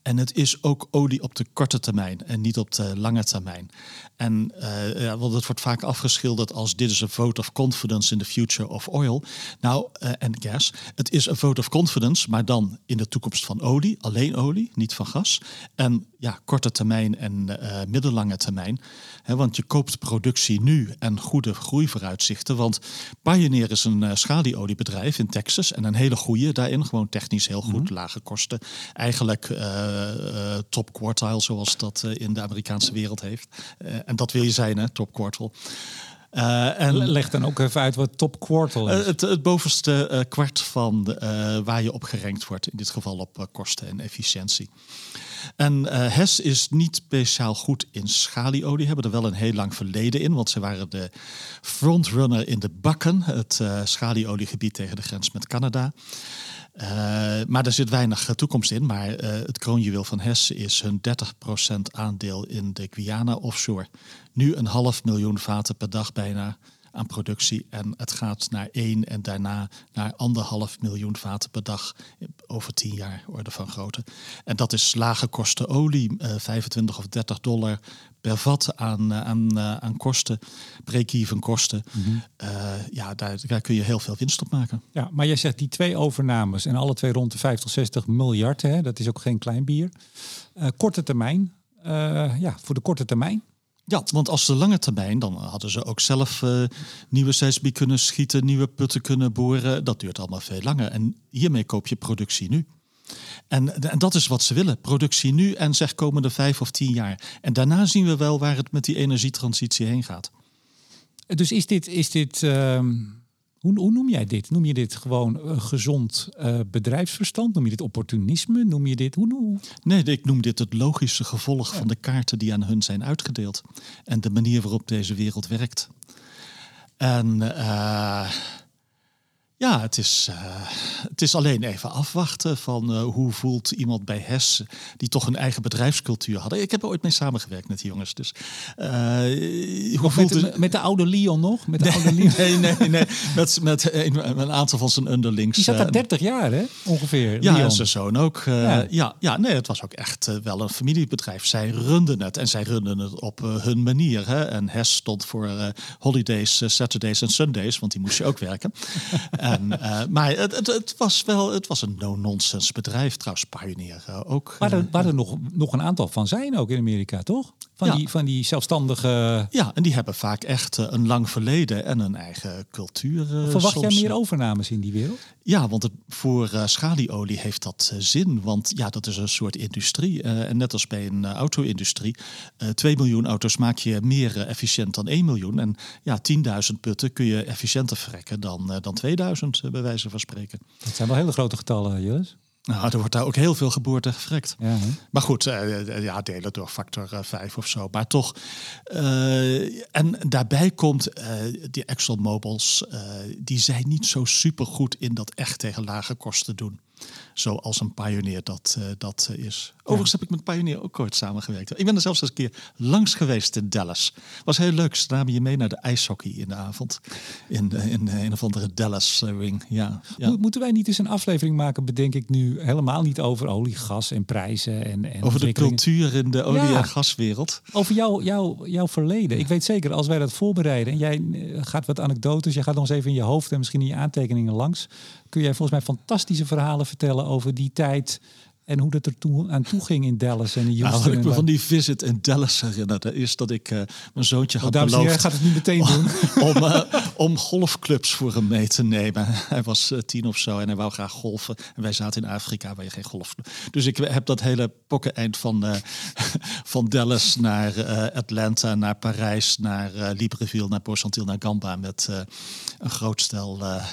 En het is ook olie op de korte termijn en niet op de lange termijn. En uh, ja, want het wordt vaak afgeschilderd als dit is een vote of confidence in the future of oil. Nou, en uh, gas. Het is een vote of confidence, maar dan in de toekomst van olie. Alleen olie, niet van gas. En ja, korte termijn en uh, middellange termijn. He, want je koopt productie nu en goede groeivooruitzichten. Want Pioneer is een uh, schalieoliebedrijf in Texas. En een hele goede daarin. Gewoon technisch heel goed, mm-hmm. lage kosten. Eigenlijk uh, uh, top quartile, zoals dat uh, in de Amerikaanse wereld heeft. Uh, en dat wil je zijn, hè, top quartile. Uh, en leg dan ook even uit wat top quartile is. Uh, het, het bovenste uh, kwart van de, uh, waar je op gerankt wordt. In dit geval op uh, kosten en efficiëntie. En uh, Hess is niet speciaal goed in schalieolie. Hebben er wel een heel lang verleden in. Want ze waren de frontrunner in de Bakken. Het uh, schalieoliegebied tegen de grens met Canada. Uh, maar daar zit weinig uh, toekomst in. Maar uh, het kroonjuweel van Hess is hun dertig procent aandeel in de Guyana offshore. Nu een half miljoen vaten per dag bijna aan productie. En het gaat naar één en daarna naar anderhalf miljoen vaten per dag over tien jaar, orde van grootte. En dat is lage kosten olie, uh, vijfentwintig of dertig dollar per vat aan, uh, aan, uh, aan kosten, break-even kosten. Mm-hmm. Uh, ja, daar, daar kun je heel veel winst op maken. Ja, maar jij zegt die twee overnames en alle twee rond de vijftig, zestig miljard, hè? Dat is ook geen klein bier. Uh, korte termijn, uh, ja, voor de korte termijn. Ja, want als de lange termijn, dan hadden ze ook zelf uh, nieuwe seismiek kunnen schieten, nieuwe putten kunnen boren. Dat duurt allemaal veel langer. En hiermee koop je productie nu. En, en dat is wat ze willen. Productie nu en zeg komende vijf of tien jaar. En daarna zien we wel waar het met die energietransitie heen gaat. Dus is dit... Is dit uh, hoe, hoe noem jij dit? Noem je dit gewoon uh, gezond uh, bedrijfsverstand? Noem je dit opportunisme? Noem je dit... Hoe, hoe? Nee, ik noem dit het logische gevolg ja. van de kaarten die aan hun zijn uitgedeeld. En de manier waarop deze wereld werkt. En... Uh, Ja, het is, uh, het is alleen even afwachten van uh, hoe voelt iemand bij H E S die toch een eigen bedrijfscultuur hadden. Ik heb er ooit mee samengewerkt met die jongens. Dus, uh, hoe voelt met, de, met de oude Leon nog? Met de nee, oude Leon. nee, nee, nee. Met, met een, een aantal van zijn underlings. Die zat daar dertig jaar, hè? Ongeveer. Ja, Leon. En zijn zoon ook. Uh, ja. Ja, ja, nee, het was ook echt uh, wel een familiebedrijf. Zij runden het en zij runden het op uh, hun manier. Hè? En H E S stond voor uh, holidays, uh, Saturdays en Sundays, want die moest je ook werken. En, uh, maar het, het, het was wel, het was een no-nonsense bedrijf trouwens, Pioneer uh, ook. Maar er, waar er nog, nog een aantal van zijn ook in Amerika, toch? Van, ja. die, van die zelfstandige... Ja, en die hebben vaak echt uh, een lang verleden en een eigen cultuur. Uh, Verwacht soms. Jij meer overnames in die wereld? Ja, want het, voor uh, schalieolie heeft dat uh, zin. Want ja, dat is een soort industrie. Uh, en net als bij een uh, auto-industrie. Uh, twee miljoen auto's maak je meer uh, efficiënt dan één miljoen. En ja, tienduizend putten kun je efficiënter verrekken dan, uh, dan tweeduizend, uh, bij wijze van spreken. Dat zijn wel hele grote getallen, Jilles. Nou, er wordt daar ook heel veel geboorte gefrekt. Ja, maar goed, uh, ja, delen door factor uh, vijf of zo. Maar toch. Uh, en daarbij komt, uh, die ExxonMobil's, uh, die zijn niet zo supergoed in dat echt tegen lage kosten doen. Zoals een Pioneer dat, uh, dat uh, is. Overigens ja. heb ik met Pioneer ook kort samengewerkt. Ik ben er zelfs eens een keer langs geweest in Dallas. Was heel leuk. Ze namen je mee naar de ijshockey in de avond. In, in, in een of andere Dallas ring. Ja. Ja. Mo- moeten wij niet eens een aflevering maken, bedenk ik nu, helemaal niet over olie, gas en prijzen. En, en over de cultuur in de olie- ja. en gaswereld. Over jou, jou, jouw verleden. Ik weet zeker, als wij dat voorbereiden en jij gaat wat anekdotes, jij gaat ons even in je hoofd en misschien in je aantekeningen langs, kun jij volgens mij fantastische verhalen vertellen over die tijd en hoe dat er toe, aan toe ging in Dallas en in Houston. Nou, wat ik me van die visit in Dallas herinnerde is dat ik uh, mijn zoontje had oh, beloofd... Dames en gaat het niet meteen om, doen. om, uh, om golfclubs voor hem mee te nemen. Hij was uh, tien of zo en hij wou graag golfen. En wij zaten in Afrika waar je geen golf... Dus ik heb dat hele pokkeneind van, uh, van Dallas naar uh, Atlanta, naar Parijs, naar uh, Libreville, naar Port-Gentil, naar Gamba met uh, een groot stel uh,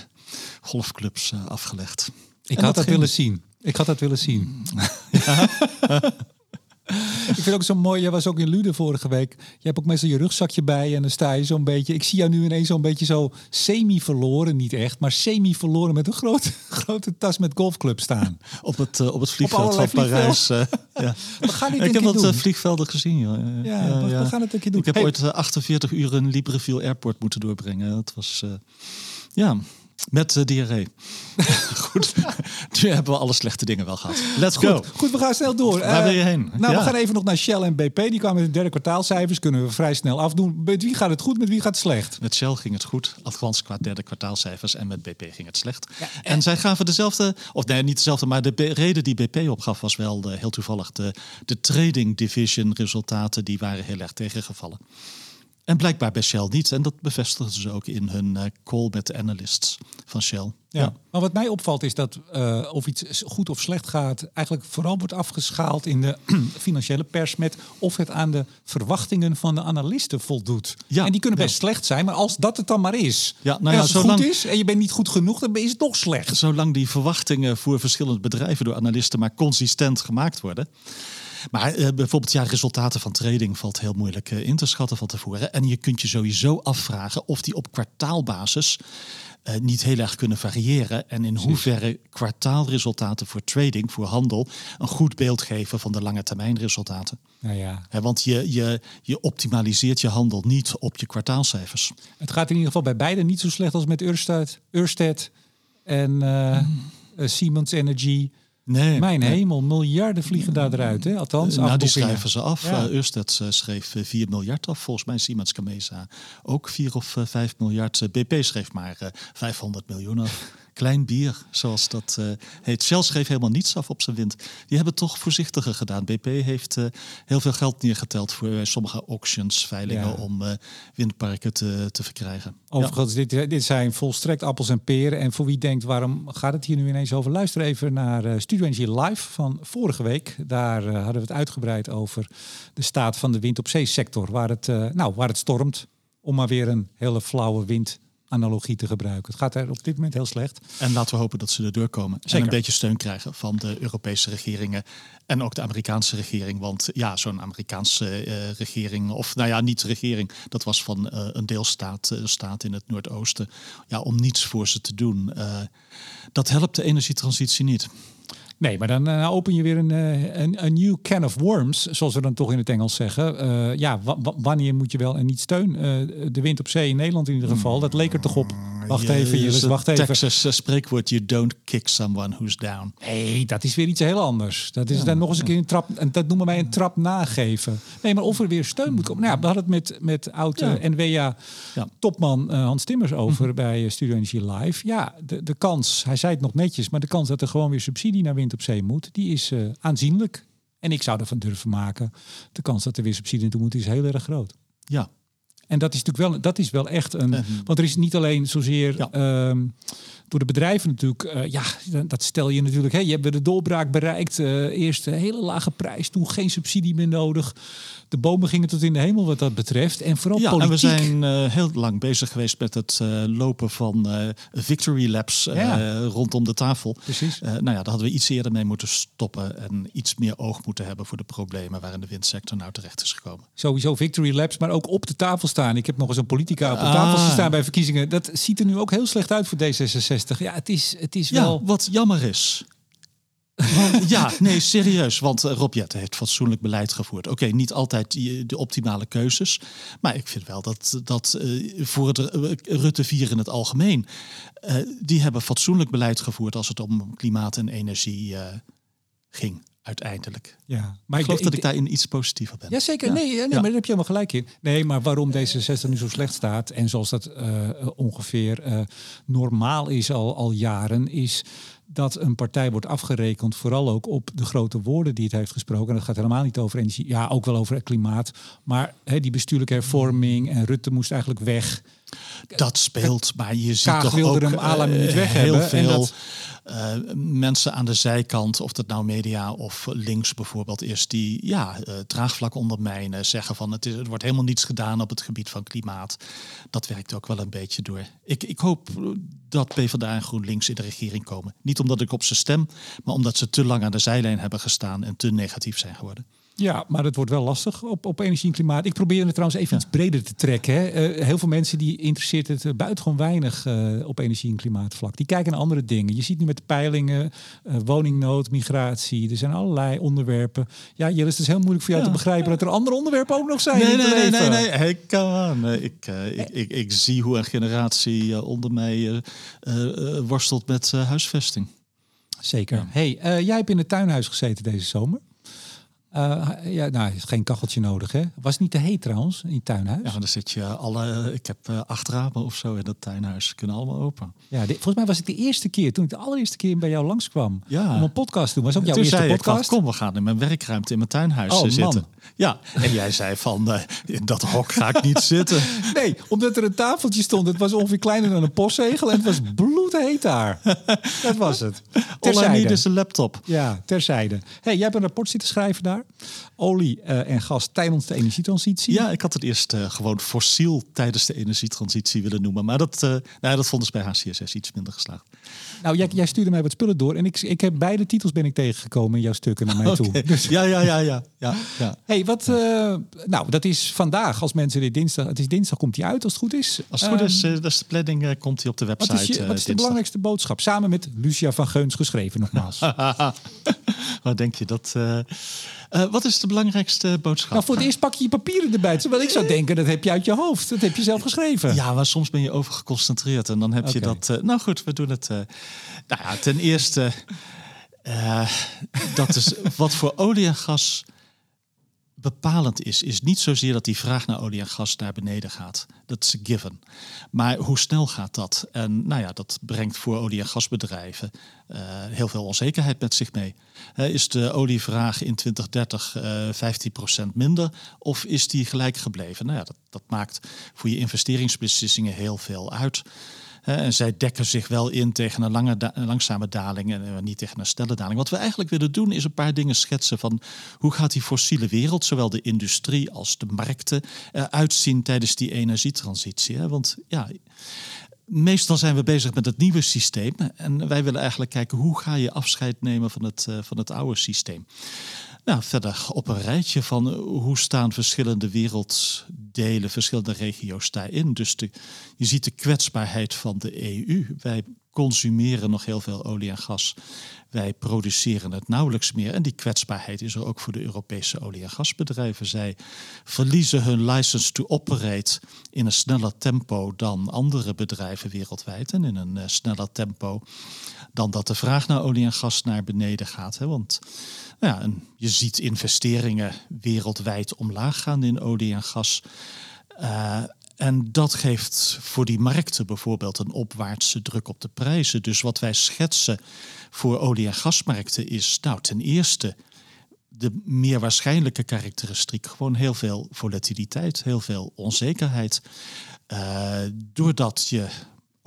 golfclubs uh, afgelegd. Ik had dat, dat ging... willen zien. Ik had dat willen zien. Ja. Ik vind het ook zo mooi. Jij was ook in Lude vorige week. Je hebt ook meestal je rugzakje bij en dan sta je zo'n beetje. Ik zie jou nu ineens zo'n beetje zo semi-verloren. Niet echt, maar semi-verloren met een grote, grote tas met golfclub staan. Op het, uh, op het vliegveld op van Parijs. Uh, ja. We gaan dit ik heb wat uh, vliegvelden gezien. Joh. Ja, ja, we, ja. we gaan het een keer doen. Ik heb hey. ooit uh, achtenveertig uur in Libreville Airport moeten doorbrengen. Dat was... Uh, ja... Met uh, diarree. Goed, nu hebben we alle slechte dingen wel gehad. Let's go. Goed, goed, we gaan snel door. Waar uh, wil je heen? Nou, ja. we gaan even nog naar Shell en B P. Die kwamen in de derde kwartaalcijfers. Kunnen we vrij snel afdoen. Met wie gaat het goed, met wie gaat het slecht? Met Shell ging het goed. Althans, qua derde kwartaalcijfers. En met B P ging het slecht. Ja, en... en zij gaven dezelfde... Of nee, niet dezelfde. Maar de be- reden die B P opgaf was wel de, heel toevallig. De, de trading division resultaten die waren heel erg tegengevallen. En blijkbaar bij Shell niet. En dat bevestigden ze ook in hun uh, call met de analysts van Shell. Ja. Ja. Maar wat mij opvalt is dat uh, of iets goed of slecht gaat... eigenlijk vooral wordt afgeschaald in de financiële pers... met of het aan de verwachtingen van de analisten voldoet. Ja. En die kunnen best ja. slecht zijn, maar als dat het dan maar is. Ja, nou ja, en als het zolang... goed is en je bent niet goed genoeg, dan is het nog slecht. Zolang die verwachtingen voor verschillende bedrijven... door analisten maar consistent gemaakt worden... Maar uh, bijvoorbeeld ja, resultaten van trading valt heel moeilijk uh, in te schatten van tevoren. En je kunt je sowieso afvragen of die op kwartaalbasis Uh, niet heel erg kunnen variëren. En in hoeverre kwartaalresultaten voor trading, voor handel, een goed beeld geven van de lange termijn resultaten. Nou ja. He, want je, je, je optimaliseert je handel niet op je kwartaalcijfers. Het gaat in ieder geval bij beide niet zo slecht als met Ørsted, Ørsted en uh, mm. Siemens Energy. Nee, Mijn nee. hemel, miljarden vliegen daar eruit, hè? Althans, nou, die schrijven ze af. Ja. Uh, Ørsted uh, schreef vier miljard af. Volgens mij Siemens Gamesa ook vier of vijf miljard. Uh, B P schreef maar uh, vijfhonderd miljoen af. Klein bier, zoals dat uh, heet. Shell schreef helemaal niets af op zijn wind. Die hebben toch voorzichtiger gedaan. B P heeft uh, heel veel geld neergeteld voor uh, sommige auctions, veilingen, ja. om uh, windparken te, te verkrijgen. Overigens, ja. dit, dit zijn volstrekt appels en peren. En voor wie denkt, waarom gaat het hier nu ineens over? Luister even naar uh, Studio Energie Live van vorige week. Daar uh, hadden we het uitgebreid over de staat van de wind op zeesector. Waar het, uh, nou, waar het stormt, om maar weer een hele flauwe wind analogie te gebruiken. Het gaat er op dit moment heel slecht. En laten we hopen dat ze er doorkomen. Zeker. En een beetje steun krijgen van de Europese regeringen en ook de Amerikaanse regering. Want ja, zo'n Amerikaanse uh, regering, of nou ja, niet regering, dat was van uh, een deelstaat, een uh, staat in het Noordoosten. Ja, om niets voor ze te doen. Uh, dat helpt de energietransitie niet. Nee, maar dan uh, open je weer een, uh, een, een new can of worms, zoals we dan toch in het Engels zeggen. Uh, ja, w- w- wanneer moet je wel en niet steun? Uh, de wind op zee in Nederland in ieder geval, dat leek er toch op. Wacht yes, even, Jilles, wacht even. Texas uh, spreekwoord, you don't kick someone who's down. Nee, dat is weer iets heel anders. Dat is ja. dan nog eens een keer een trap, en dat noemen wij een trap nageven. Nee, maar of er weer steun moet komen. Nou, we hadden het met, met oud ja. uh, N W A ja. topman uh, Hans Timmers over hm. bij uh, Studio Energie Live. Ja, de, de kans, hij zei het nog netjes, maar de kans dat er gewoon weer subsidie naar wind op zee moet, die is uh, aanzienlijk. En ik zou ervan durven maken, de kans dat er weer subsidie naartoe moet, is heel erg groot. Ja. En dat is natuurlijk wel, dat is wel echt een... Mm-hmm. Want er is niet alleen zozeer ja. um, door de bedrijven natuurlijk... Uh, ja, dat stel je natuurlijk... Hey, je hebt de doorbraak bereikt. Uh, eerst een hele lage prijs, toen geen subsidie meer nodig. De bomen gingen tot in de hemel wat dat betreft. En vooral ja, politiek. En we zijn uh, heel lang bezig geweest met het uh, lopen van uh, victory laps uh, ja. uh, rondom de tafel. Precies. Uh, nou ja, daar hadden we iets eerder mee moeten stoppen. En iets meer oog moeten hebben voor de problemen waarin de windsector nou terecht is gekomen. Sowieso victory laps, maar ook op de tafel staan. Ik heb nog eens een politica op de tafel ah. gestaan bij verkiezingen. Dat ziet er nu ook heel slecht uit voor D zesenzestig. Ja, het is, het is ja, wel... wat jammer is. ja, nee, serieus. Want uh, Rob Jetten heeft fatsoenlijk beleid gevoerd. Oké, okay, niet altijd die, de optimale keuzes. Maar ik vind wel dat, dat uh, voor het uh, Rutte vier in het algemeen... Uh, die hebben fatsoenlijk beleid gevoerd als het om klimaat en energie uh, ging. Uiteindelijk. Ja, maar ik geloof ik, dat ik, ik daarin iets positiever ben. Jazeker, ja. nee, nee ja. maar daar heb je helemaal gelijk in. Nee, maar waarom D zesenzestig nu zo slecht staat... en zoals dat uh, ongeveer uh, normaal is al, al jaren... is dat een partij wordt afgerekend... vooral ook op de grote woorden die het heeft gesproken. En dat gaat helemaal niet over energie. Ja, ook wel over het klimaat. Maar he, die bestuurlijke hervorming... en Rutte moest eigenlijk weg... Dat speelt, maar je ziet Kaag toch ook hem à la minuut weg heel hebben. Veel en dat... uh, mensen aan de zijkant, of dat nou media of links bijvoorbeeld is, die ja, uh, draagvlak ondermijnen, zeggen van het is, er wordt helemaal niets gedaan op het gebied van klimaat. Dat werkt ook wel een beetje door. Ik, ik hoop dat PvdA en GroenLinks in de regering komen. Niet omdat ik op ze stem, maar omdat ze te lang aan de zijlijn hebben gestaan en te negatief zijn geworden. Ja, maar het wordt wel lastig op, op energie en klimaat. Ik probeer het trouwens even ja. iets breder te trekken. Hè. Uh, heel veel mensen die interesseert het buitengewoon weinig uh, op energie- en klimaatvlak. Die kijken naar andere dingen. Je ziet nu met de peilingen, uh, woningnood, migratie. Er zijn allerlei onderwerpen. Ja, Jilles, het is heel moeilijk voor jou ja. te begrijpen dat er andere onderwerpen ook nog zijn. Nee, nee, nee, nee, nee. Hey, come on. Ik, uh, ik, ik, ik zie hoe een generatie uh, onder mij uh, uh, worstelt met uh, huisvesting. Zeker. Ja. Hey, uh, jij hebt in het tuinhuis gezeten deze zomer. Uh, ja, nou, geen kacheltje nodig, hè? Was niet te heet trouwens, in het tuinhuis. Ja, dan zit je alle... Ik heb uh, acht ramen of zo in dat tuinhuis. Kunnen allemaal open. Ja, dit, volgens mij was het de eerste keer, toen ik de allereerste keer bij jou langskwam... Ja. om een podcast te doen. Was ook jouw toen eerste zei podcast? Ik, kom, we gaan in mijn werkruimte in mijn tuinhuis oh, zitten. Man. Ja, en jij zei van, uh, in dat hok ga ik niet zitten. Nee, omdat er een tafeltje stond. Het was ongeveer kleiner dan een postzegel en het was bloed Groente heet daar. Dat was het. Terzijde. Dus een laptop. Ja, terzijde. Hey, jij hebt een rapport zitten schrijven daar. Olie uh, en gas tijdens de energietransitie. Ja, ik had het eerst uh, gewoon fossiel tijdens de energietransitie willen noemen. Maar dat, uh, nou ja, dat vonden ze bij H C S S iets minder geslaagd. Nou, jij, jij stuurde mij wat spullen door. En ik, ik heb beide titels ben ik tegengekomen in jouw stukken naar mij okay. toe. Dus... Ja, ja, ja, ja, ja, ja. Hey, wat... Uh, nou, dat is vandaag. Als mensen dit dinsdag... Het is dinsdag, komt die uit als het goed is. Als het goed um, is, dat is de planning, uh, komt die op de website. Wat is, je, wat is de dinsdag. belangrijkste boodschap? Samen met Lucia van Geuns geschreven nogmaals. Wat denk je dat... Uh... Uh, wat is de belangrijkste boodschap? Nou, voor het eerst pak je je papieren erbij. Want ik zou denken, dat heb je uit je hoofd. Dat heb je zelf geschreven. Ja, maar soms ben je overgeconcentreerd. En dan heb okay. je dat... Uh, nou goed, we doen het... Uh, nou ja, ten eerste... Uh, dat is wat voor olie en gas... bepalend is, is niet zozeer dat die vraag naar olie en gas naar beneden gaat. Dat is given. Maar hoe snel gaat dat? En nou ja, dat brengt voor olie- en gasbedrijven uh, heel veel onzekerheid met zich mee. Uh, is de olievraag in twintig dertig uh, vijftien procent minder of is die gelijk gebleven? Nou ja, dat, dat maakt voor je investeringsbeslissingen heel veel uit. Uh, en zij dekken zich wel in tegen een lange da- langzame daling en uh, niet tegen een snelle daling. Wat we eigenlijk willen doen is een paar dingen schetsen van hoe gaat die fossiele wereld, zowel de industrie als de markten, eruit uh, zien tijdens die energietransitie. Hè? Want ja, meestal zijn we bezig met het nieuwe systeem en wij willen eigenlijk kijken hoe ga je afscheid nemen van het, uh, van het oude systeem. Nou, verder op een rijtje van hoe staan verschillende werelddelen, verschillende regio's daarin. Dus de, je ziet de kwetsbaarheid van de E U. Wij consumeren nog heel veel olie en gas. Wij produceren het nauwelijks meer. En die kwetsbaarheid is er ook voor de Europese olie- en gasbedrijven. Zij verliezen hun license to operate in een sneller tempo dan andere bedrijven wereldwijd. En in een uh, sneller tempo dan dat de vraag naar olie en gas naar beneden gaat. Hè? Want nou ja, en je ziet investeringen wereldwijd omlaag gaan in olie en gas. Uh, En dat geeft voor die markten bijvoorbeeld een opwaartse druk op de prijzen. Dus wat wij schetsen voor olie- en gasmarkten is nou ten eerste de meer waarschijnlijke karakteristiek. Gewoon heel veel volatiliteit, heel veel onzekerheid. Uh, doordat je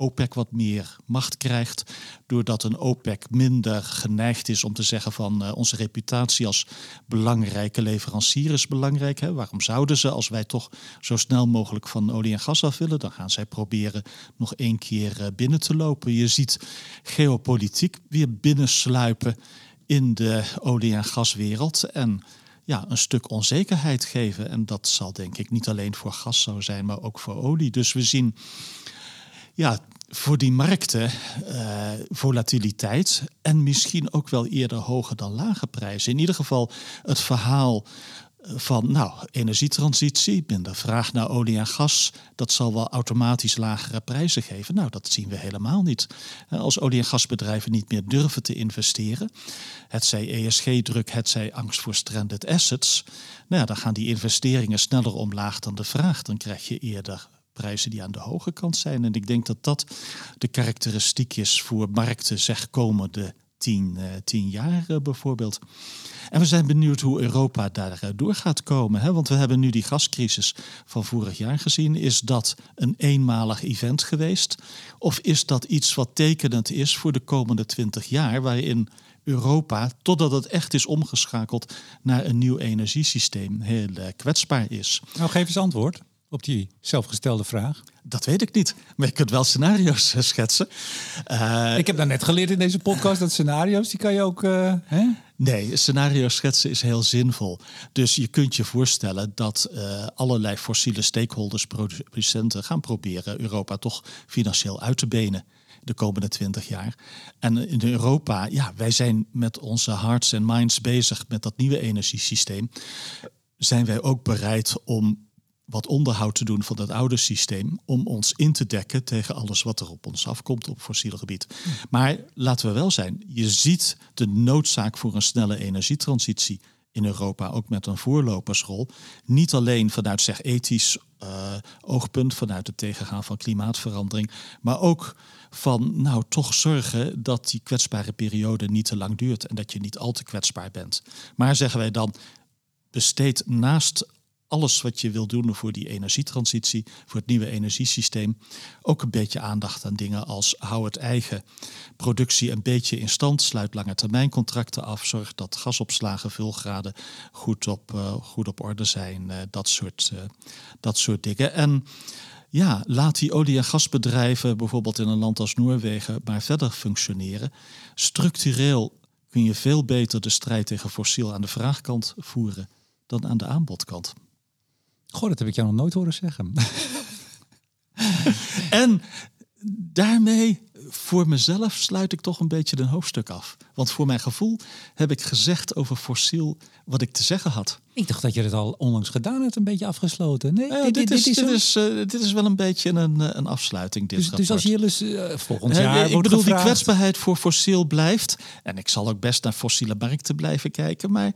OPEC wat meer macht krijgt, doordat een OPEC minder geneigd is om te zeggen van uh, onze reputatie als belangrijke leverancier is belangrijk. Hè? Waarom zouden ze, als wij toch zo snel mogelijk van olie en gas af willen, dan gaan zij proberen nog één keer uh, binnen te lopen. Je ziet geopolitiek weer binnensluipen in de olie- en gaswereld en ja, een stuk onzekerheid geven. En dat zal denk ik niet alleen voor gas zo zijn, maar ook voor olie. Dus we zien... Ja, voor die markten uh, volatiliteit en misschien ook wel eerder hoger dan lage prijzen. In ieder geval het verhaal van nou, energietransitie, minder vraag naar olie en gas, dat zal wel automatisch lagere prijzen geven. Nou, dat zien we helemaal niet. Als olie- en gasbedrijven niet meer durven te investeren, hetzij E S G-druk, hetzij angst voor stranded assets, nou ja, dan gaan die investeringen sneller omlaag dan de vraag. Dan krijg je eerder prijzen die aan de hoge kant zijn. En ik denk dat dat de karakteristiek is voor markten, zeg, komende tien, uh, tien jaar uh, bijvoorbeeld. En we zijn benieuwd hoe Europa daar uh, door gaat komen. Hè? Want we hebben nu die gascrisis van vorig jaar gezien. Is dat een eenmalig event geweest? Of is dat iets wat tekenend is voor de komende twintig jaar, waarin Europa, totdat het echt is omgeschakeld naar een nieuw energiesysteem, heel uh, kwetsbaar is? Nou, geef eens antwoord op die zelfgestelde vraag. Dat weet ik niet, maar je kunt wel scenario's schetsen. Uh, ik heb nou net geleerd in deze podcast dat scenario's, die kan je ook... Uh, hè? Nee, scenario's schetsen is heel zinvol. Dus je kunt je voorstellen dat uh, allerlei fossiele stakeholders, producenten gaan proberen Europa toch financieel uit te benen de komende twintig jaar. En in Europa, ja, wij zijn met onze hearts en minds bezig met dat nieuwe energiesysteem. Zijn wij ook bereid om wat onderhoud te doen van dat oude systeem, om ons in te dekken tegen alles wat er op ons afkomt op fossiel gebied. Maar laten we wel zijn, je ziet de noodzaak voor een snelle energietransitie in Europa, ook met een voorlopersrol. Niet alleen vanuit zeg ethisch uh, oogpunt, vanuit het tegengaan van klimaatverandering, maar ook van nou toch zorgen dat die kwetsbare periode niet te lang duurt en dat je niet al te kwetsbaar bent. Maar zeggen wij dan, besteed naast alles wat je wil doen voor die energietransitie, voor het nieuwe energiesysteem, ook een beetje aandacht aan dingen als hou het eigen, productie een beetje in stand, sluit lange termijn contracten af, zorg dat gasopslagen, vulgraden goed op, uh, goed op orde zijn, uh, dat soort, uh, dat soort dingen. En ja, laat die olie- en gasbedrijven bijvoorbeeld in een land als Noorwegen maar verder functioneren. Structureel kun je veel beter de strijd tegen fossiel aan de vraagkant voeren dan aan de aanbodkant. Goh, dat heb ik jou nog nooit horen zeggen. En daarmee, voor mezelf, sluit ik toch een beetje een hoofdstuk af. Want voor mijn gevoel heb ik gezegd over fossiel wat ik te zeggen had. Ik dacht dat je het al onlangs gedaan hebt, een beetje afgesloten. Nee, ja, dit, dit, dit, is, dit, is, uh, dit is wel een beetje een, een afsluiting. Dit dus, dus als Jilles uh, volgend jaar uh, ik wordt bedoel, gevraagd... die kwetsbaarheid voor fossiel blijft. En ik zal ook best naar fossiele markten blijven kijken, maar...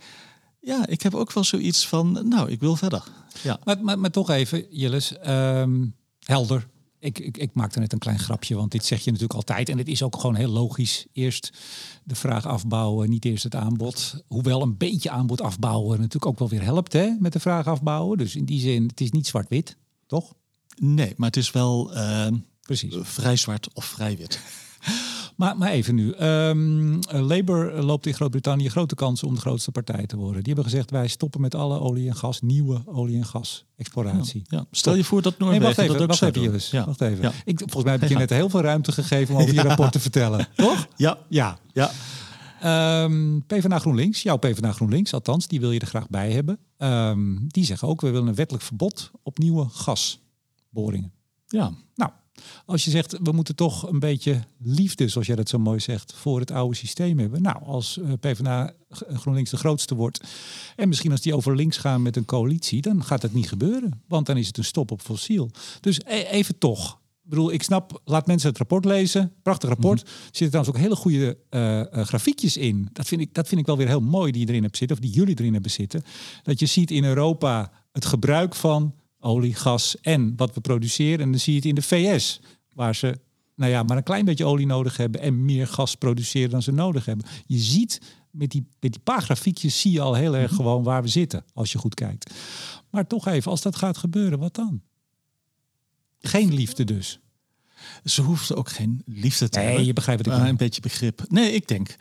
Ja, ik heb ook wel zoiets van, nou, ik wil verder. Ja. Maar, maar, maar toch even, Jilles, um, helder. Ik, ik, ik maakte net een klein grapje, want dit zeg je natuurlijk altijd. En het is ook gewoon heel logisch. Eerst de vraag afbouwen, niet eerst het aanbod. Hoewel een beetje aanbod afbouwen natuurlijk ook wel weer helpt, hè, met de vraag afbouwen. Dus in die zin, het is niet zwart-wit, toch? Nee, maar het is wel uh, precies vrij zwart of vrij wit. Maar, maar even nu. Um, Labour loopt in Groot-Brittannië grote kansen om de grootste partij te worden. Die hebben gezegd, wij stoppen met alle olie en gas, nieuwe olie en gas exploratie. Ja, ja. Stel je voor dat Noorwegen nee, wacht even, dat ook wacht even, Jilles, ja. wacht even. Ja. Ik, volgens mij heb ik je net heel veel ruimte gegeven om over ja. je rapport te vertellen. Toch? Ja. ja. ja. Um, PvdA GroenLinks, jouw PvdA GroenLinks, althans, die wil je er graag bij hebben. Um, die zeggen ook, we willen een wettelijk verbod op nieuwe gasboringen. Ja. Nou. Als je zegt, we moeten toch een beetje liefde, zoals jij dat zo mooi zegt, voor het oude systeem hebben. Nou, als PvdA GroenLinks de grootste wordt en misschien als die over links gaan met een coalitie, dan gaat dat niet gebeuren. Want dan is het een stop op fossiel. Dus even toch. Ik bedoel, ik snap, laat mensen het rapport lezen. Prachtig rapport. Mm-hmm. Er zitten trouwens ook hele goede uh, grafiekjes in. Dat vind, ik, dat vind ik wel weer heel mooi, die je erin hebt zitten, of die jullie erin hebben zitten. Dat je ziet in Europa het gebruik van olie, gas en wat we produceren. En dan zie je het in de V S, waar ze nou ja, maar een klein beetje olie nodig hebben en meer gas produceren dan ze nodig hebben. Je ziet, met die, met die paar grafiekjes zie je al heel erg gewoon waar we zitten, als je goed kijkt. Maar toch even, als dat gaat gebeuren, wat dan? Geen liefde dus. Ze hoefden ook geen liefde te nee, hebben. Je begrijpt het. Uh, een beetje begrip. Nee, ik denk,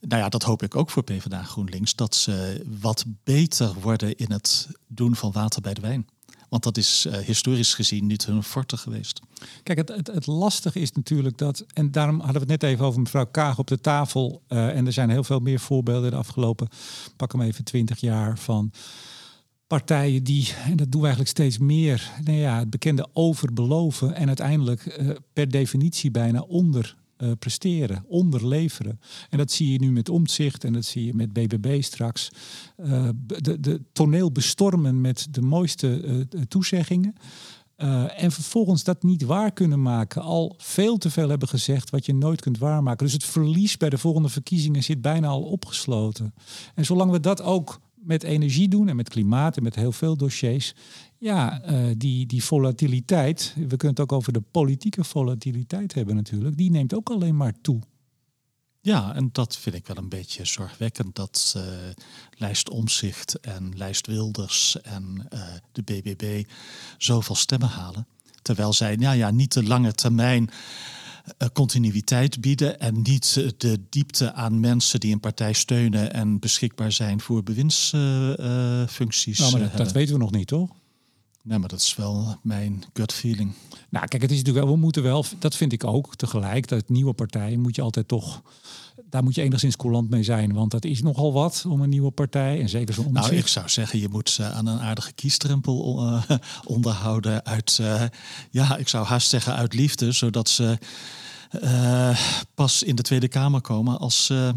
nou ja, dat hoop ik ook voor PvdA GroenLinks, dat ze wat beter worden in het doen van water bij de wijn. Want dat is uh, historisch gezien niet hun forte geweest. Kijk, het, het, het lastige is natuurlijk dat... en daarom hadden we het net even over mevrouw Kaag op de tafel. Uh, en er zijn heel veel meer voorbeelden de afgelopen... pak hem even twintig jaar van partijen die... en dat doen we eigenlijk steeds meer... Nou ja, het bekende overbeloven en uiteindelijk uh, per definitie bijna onder... Uh, presteren, onderleveren. En dat zie je nu met Omtzigt en dat zie je met B B B straks. Uh, de, de toneel bestormen met de mooiste uh, toezeggingen. Uh, en vervolgens dat niet waar kunnen maken. Al veel te veel hebben gezegd wat je nooit kunt waarmaken. Dus het verlies bij de volgende verkiezingen zit bijna al opgesloten. En zolang we dat ook met energie doen en met klimaat en met heel veel dossiers... Ja, uh, die, die volatiliteit, we kunnen het ook over de politieke volatiliteit hebben natuurlijk, die neemt ook alleen maar toe. Ja, en dat vind ik wel een beetje zorgwekkend, dat uh, lijst Omtzigt en lijst Wilders en uh, de B B B zoveel stemmen halen. Terwijl zij nou ja, niet de lange termijn uh, continuïteit bieden en niet de diepte aan mensen die een partij steunen en beschikbaar zijn voor bewindsfuncties. Uh, uh, nou, maar dat, dat weten we nog niet, toch? Nee, maar dat is wel mijn gut feeling. Nou, kijk, het is natuurlijk wel, we moeten wel, dat vind ik ook tegelijk, dat nieuwe partijen moet je altijd toch, daar moet je enigszins coulant mee zijn, want dat is nogal wat om een nieuwe partij en zeker zo'n Omtzigt. Nou, ik zou zeggen, je moet uh, aan een aardige kiesdrempel uh, onderhouden uit, uh, ja, ik zou haast zeggen uit liefde, zodat ze uh, pas in de Tweede Kamer komen als uh,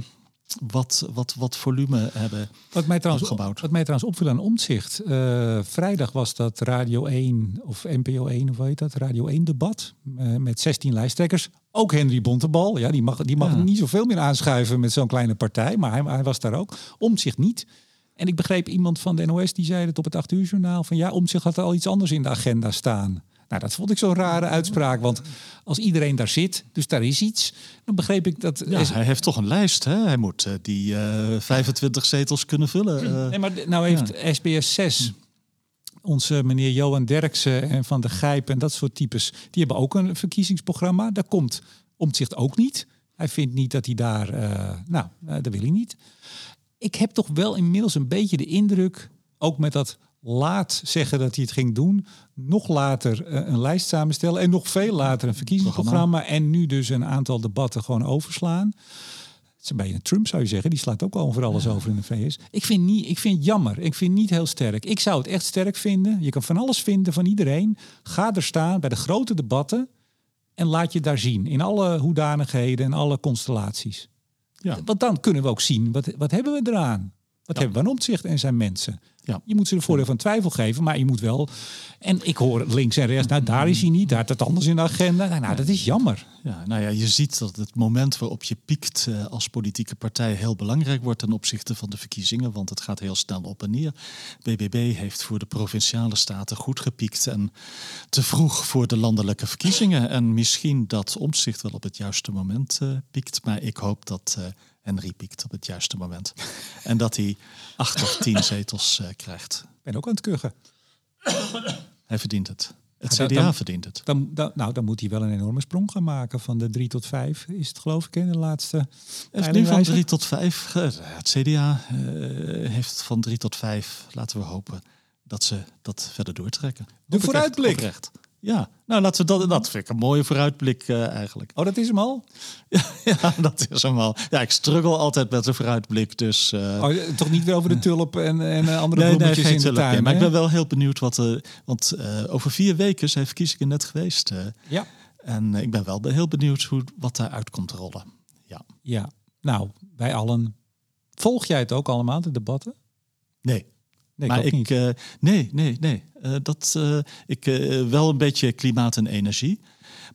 Wat, wat, wat volume hebben wat mij trouwens, opgebouwd. Wat mij trouwens opviel aan Omtzigt. Uh, vrijdag was dat Radio één of N P O één, of hoe heet dat? Radio één debat uh, met zestien lijsttrekkers. Ook Henry Bontebal. Ja, die mag, die mag ja. niet zoveel meer aanschuiven met zo'n kleine partij. Maar hij, hij was daar ook. Omtzigt niet. En ik begreep iemand van de N O S die zei het op het acht uur journaal. Van ja, Omtzigt had er al iets anders in de agenda staan. Nou, dat vond ik zo'n rare uitspraak. Want als iedereen daar zit, dus daar is iets, dan begreep ik dat... Ja, is... hij heeft toch een lijst, hè? Hij moet uh, die uh, vijfentwintig zetels kunnen vullen. Uh... Nee, maar nou heeft ja. S B S zes... onze meneer Johan Derksen en Van der Gijp en dat soort types, die hebben ook een verkiezingsprogramma. Daar komt Omtzigt ook niet. Hij vindt niet dat hij daar... Uh, nou, uh, dat wil hij niet. Ik heb toch wel inmiddels een beetje de indruk, ook met dat laat zeggen dat hij het ging doen, nog later uh, een lijst samenstellen en nog veel later een verkiezingsprogramma en nu dus een aantal debatten gewoon overslaan. Het is een beetje een Trump, zou je zeggen. Die slaat ook over alles ja. over in de V S. Ik vind niet, ik vind jammer. Ik vind niet heel sterk. Ik zou het echt sterk vinden. Je kan van alles vinden van iedereen. Ga er staan bij de grote debatten en laat je daar zien. In alle hoedanigheden en alle constellaties. Ja. Want dan kunnen we ook zien, wat, wat hebben we eraan? Wat ja. hebben we aan Omtzigt en zijn mensen? Ja. Je moet ze de voordeel van twijfel geven, maar je moet wel... En ik hoor links en rechts, nou daar is hij niet, daar had het anders in de agenda. Nou, nou dat is jammer. Ja, nou ja, je ziet dat het moment waarop je piekt uh, als politieke partij heel belangrijk wordt ten opzichte van de verkiezingen, want het gaat heel snel op en neer. B B B heeft voor de provinciale staten goed gepiekt en te vroeg voor de landelijke verkiezingen. En misschien dat Omtzigt wel op het juiste moment uh, piekt, maar ik hoop dat... Uh, Henry piekt op het juiste moment. En dat hij acht of tien zetels uh, krijgt. Ik ben ook aan het kuchen. Hij verdient het. Het nou, C D A dan, verdient het. Dan, dan, nou, dan moet hij wel een enorme sprong gaan maken. Van de drie tot vijf is het, geloof ik, in de laatste. Het nu van drie tot vijf. Uh, het C D A uh, heeft van drie tot vijf, laten we hopen, dat ze dat verder doortrekken. De vooruitblik. Oprecht. Ja, nou laten we dat, dat vind ik een mooie vooruitblik uh, eigenlijk. Oh, dat is hem al? Ja, ja, dat is hem al. Ja, ik struggle altijd met een vooruitblik, dus... Uh... Oh, toch niet weer over de tulp en, en andere nee, bloemetjes nee, in tulp, de tuin? Nee, maar ik ben wel heel benieuwd wat... Uh, want uh, over vier weken zijn verkiezingen net geweest. Uh, ja. En uh, ik ben wel heel benieuwd hoe, wat daaruit komt rollen. Ja. Ja, nou, wij allen... Volg jij het ook allemaal, de debatten? Nee. Nee, maar ik, uh, nee, nee, nee. Uh, dat, uh, ik uh, wel een beetje klimaat en energie.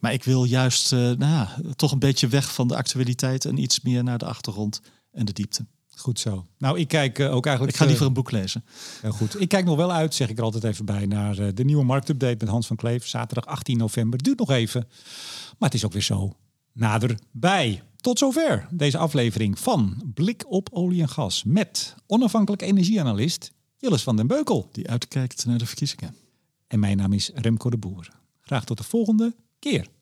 Maar ik wil juist uh, nou ja, toch een beetje weg van de actualiteit en iets meer naar de achtergrond en de diepte. Goed zo. Nou, ik kijk uh, ook eigenlijk. Ik ga liever een boek lezen. Ja, goed. Ik kijk nog wel uit, zeg ik er altijd even bij, naar uh, de nieuwe marktupdate met Hans van Kleef. Zaterdag achttien november. Duurt nog even. Maar het is ook weer zo naderbij. Tot zover deze aflevering van Blik op Olie en Gas met onafhankelijk energieanalist Jilles van den Beukel, die uitkijkt naar de verkiezingen. En mijn naam is Remco de Boer. Graag tot de volgende keer.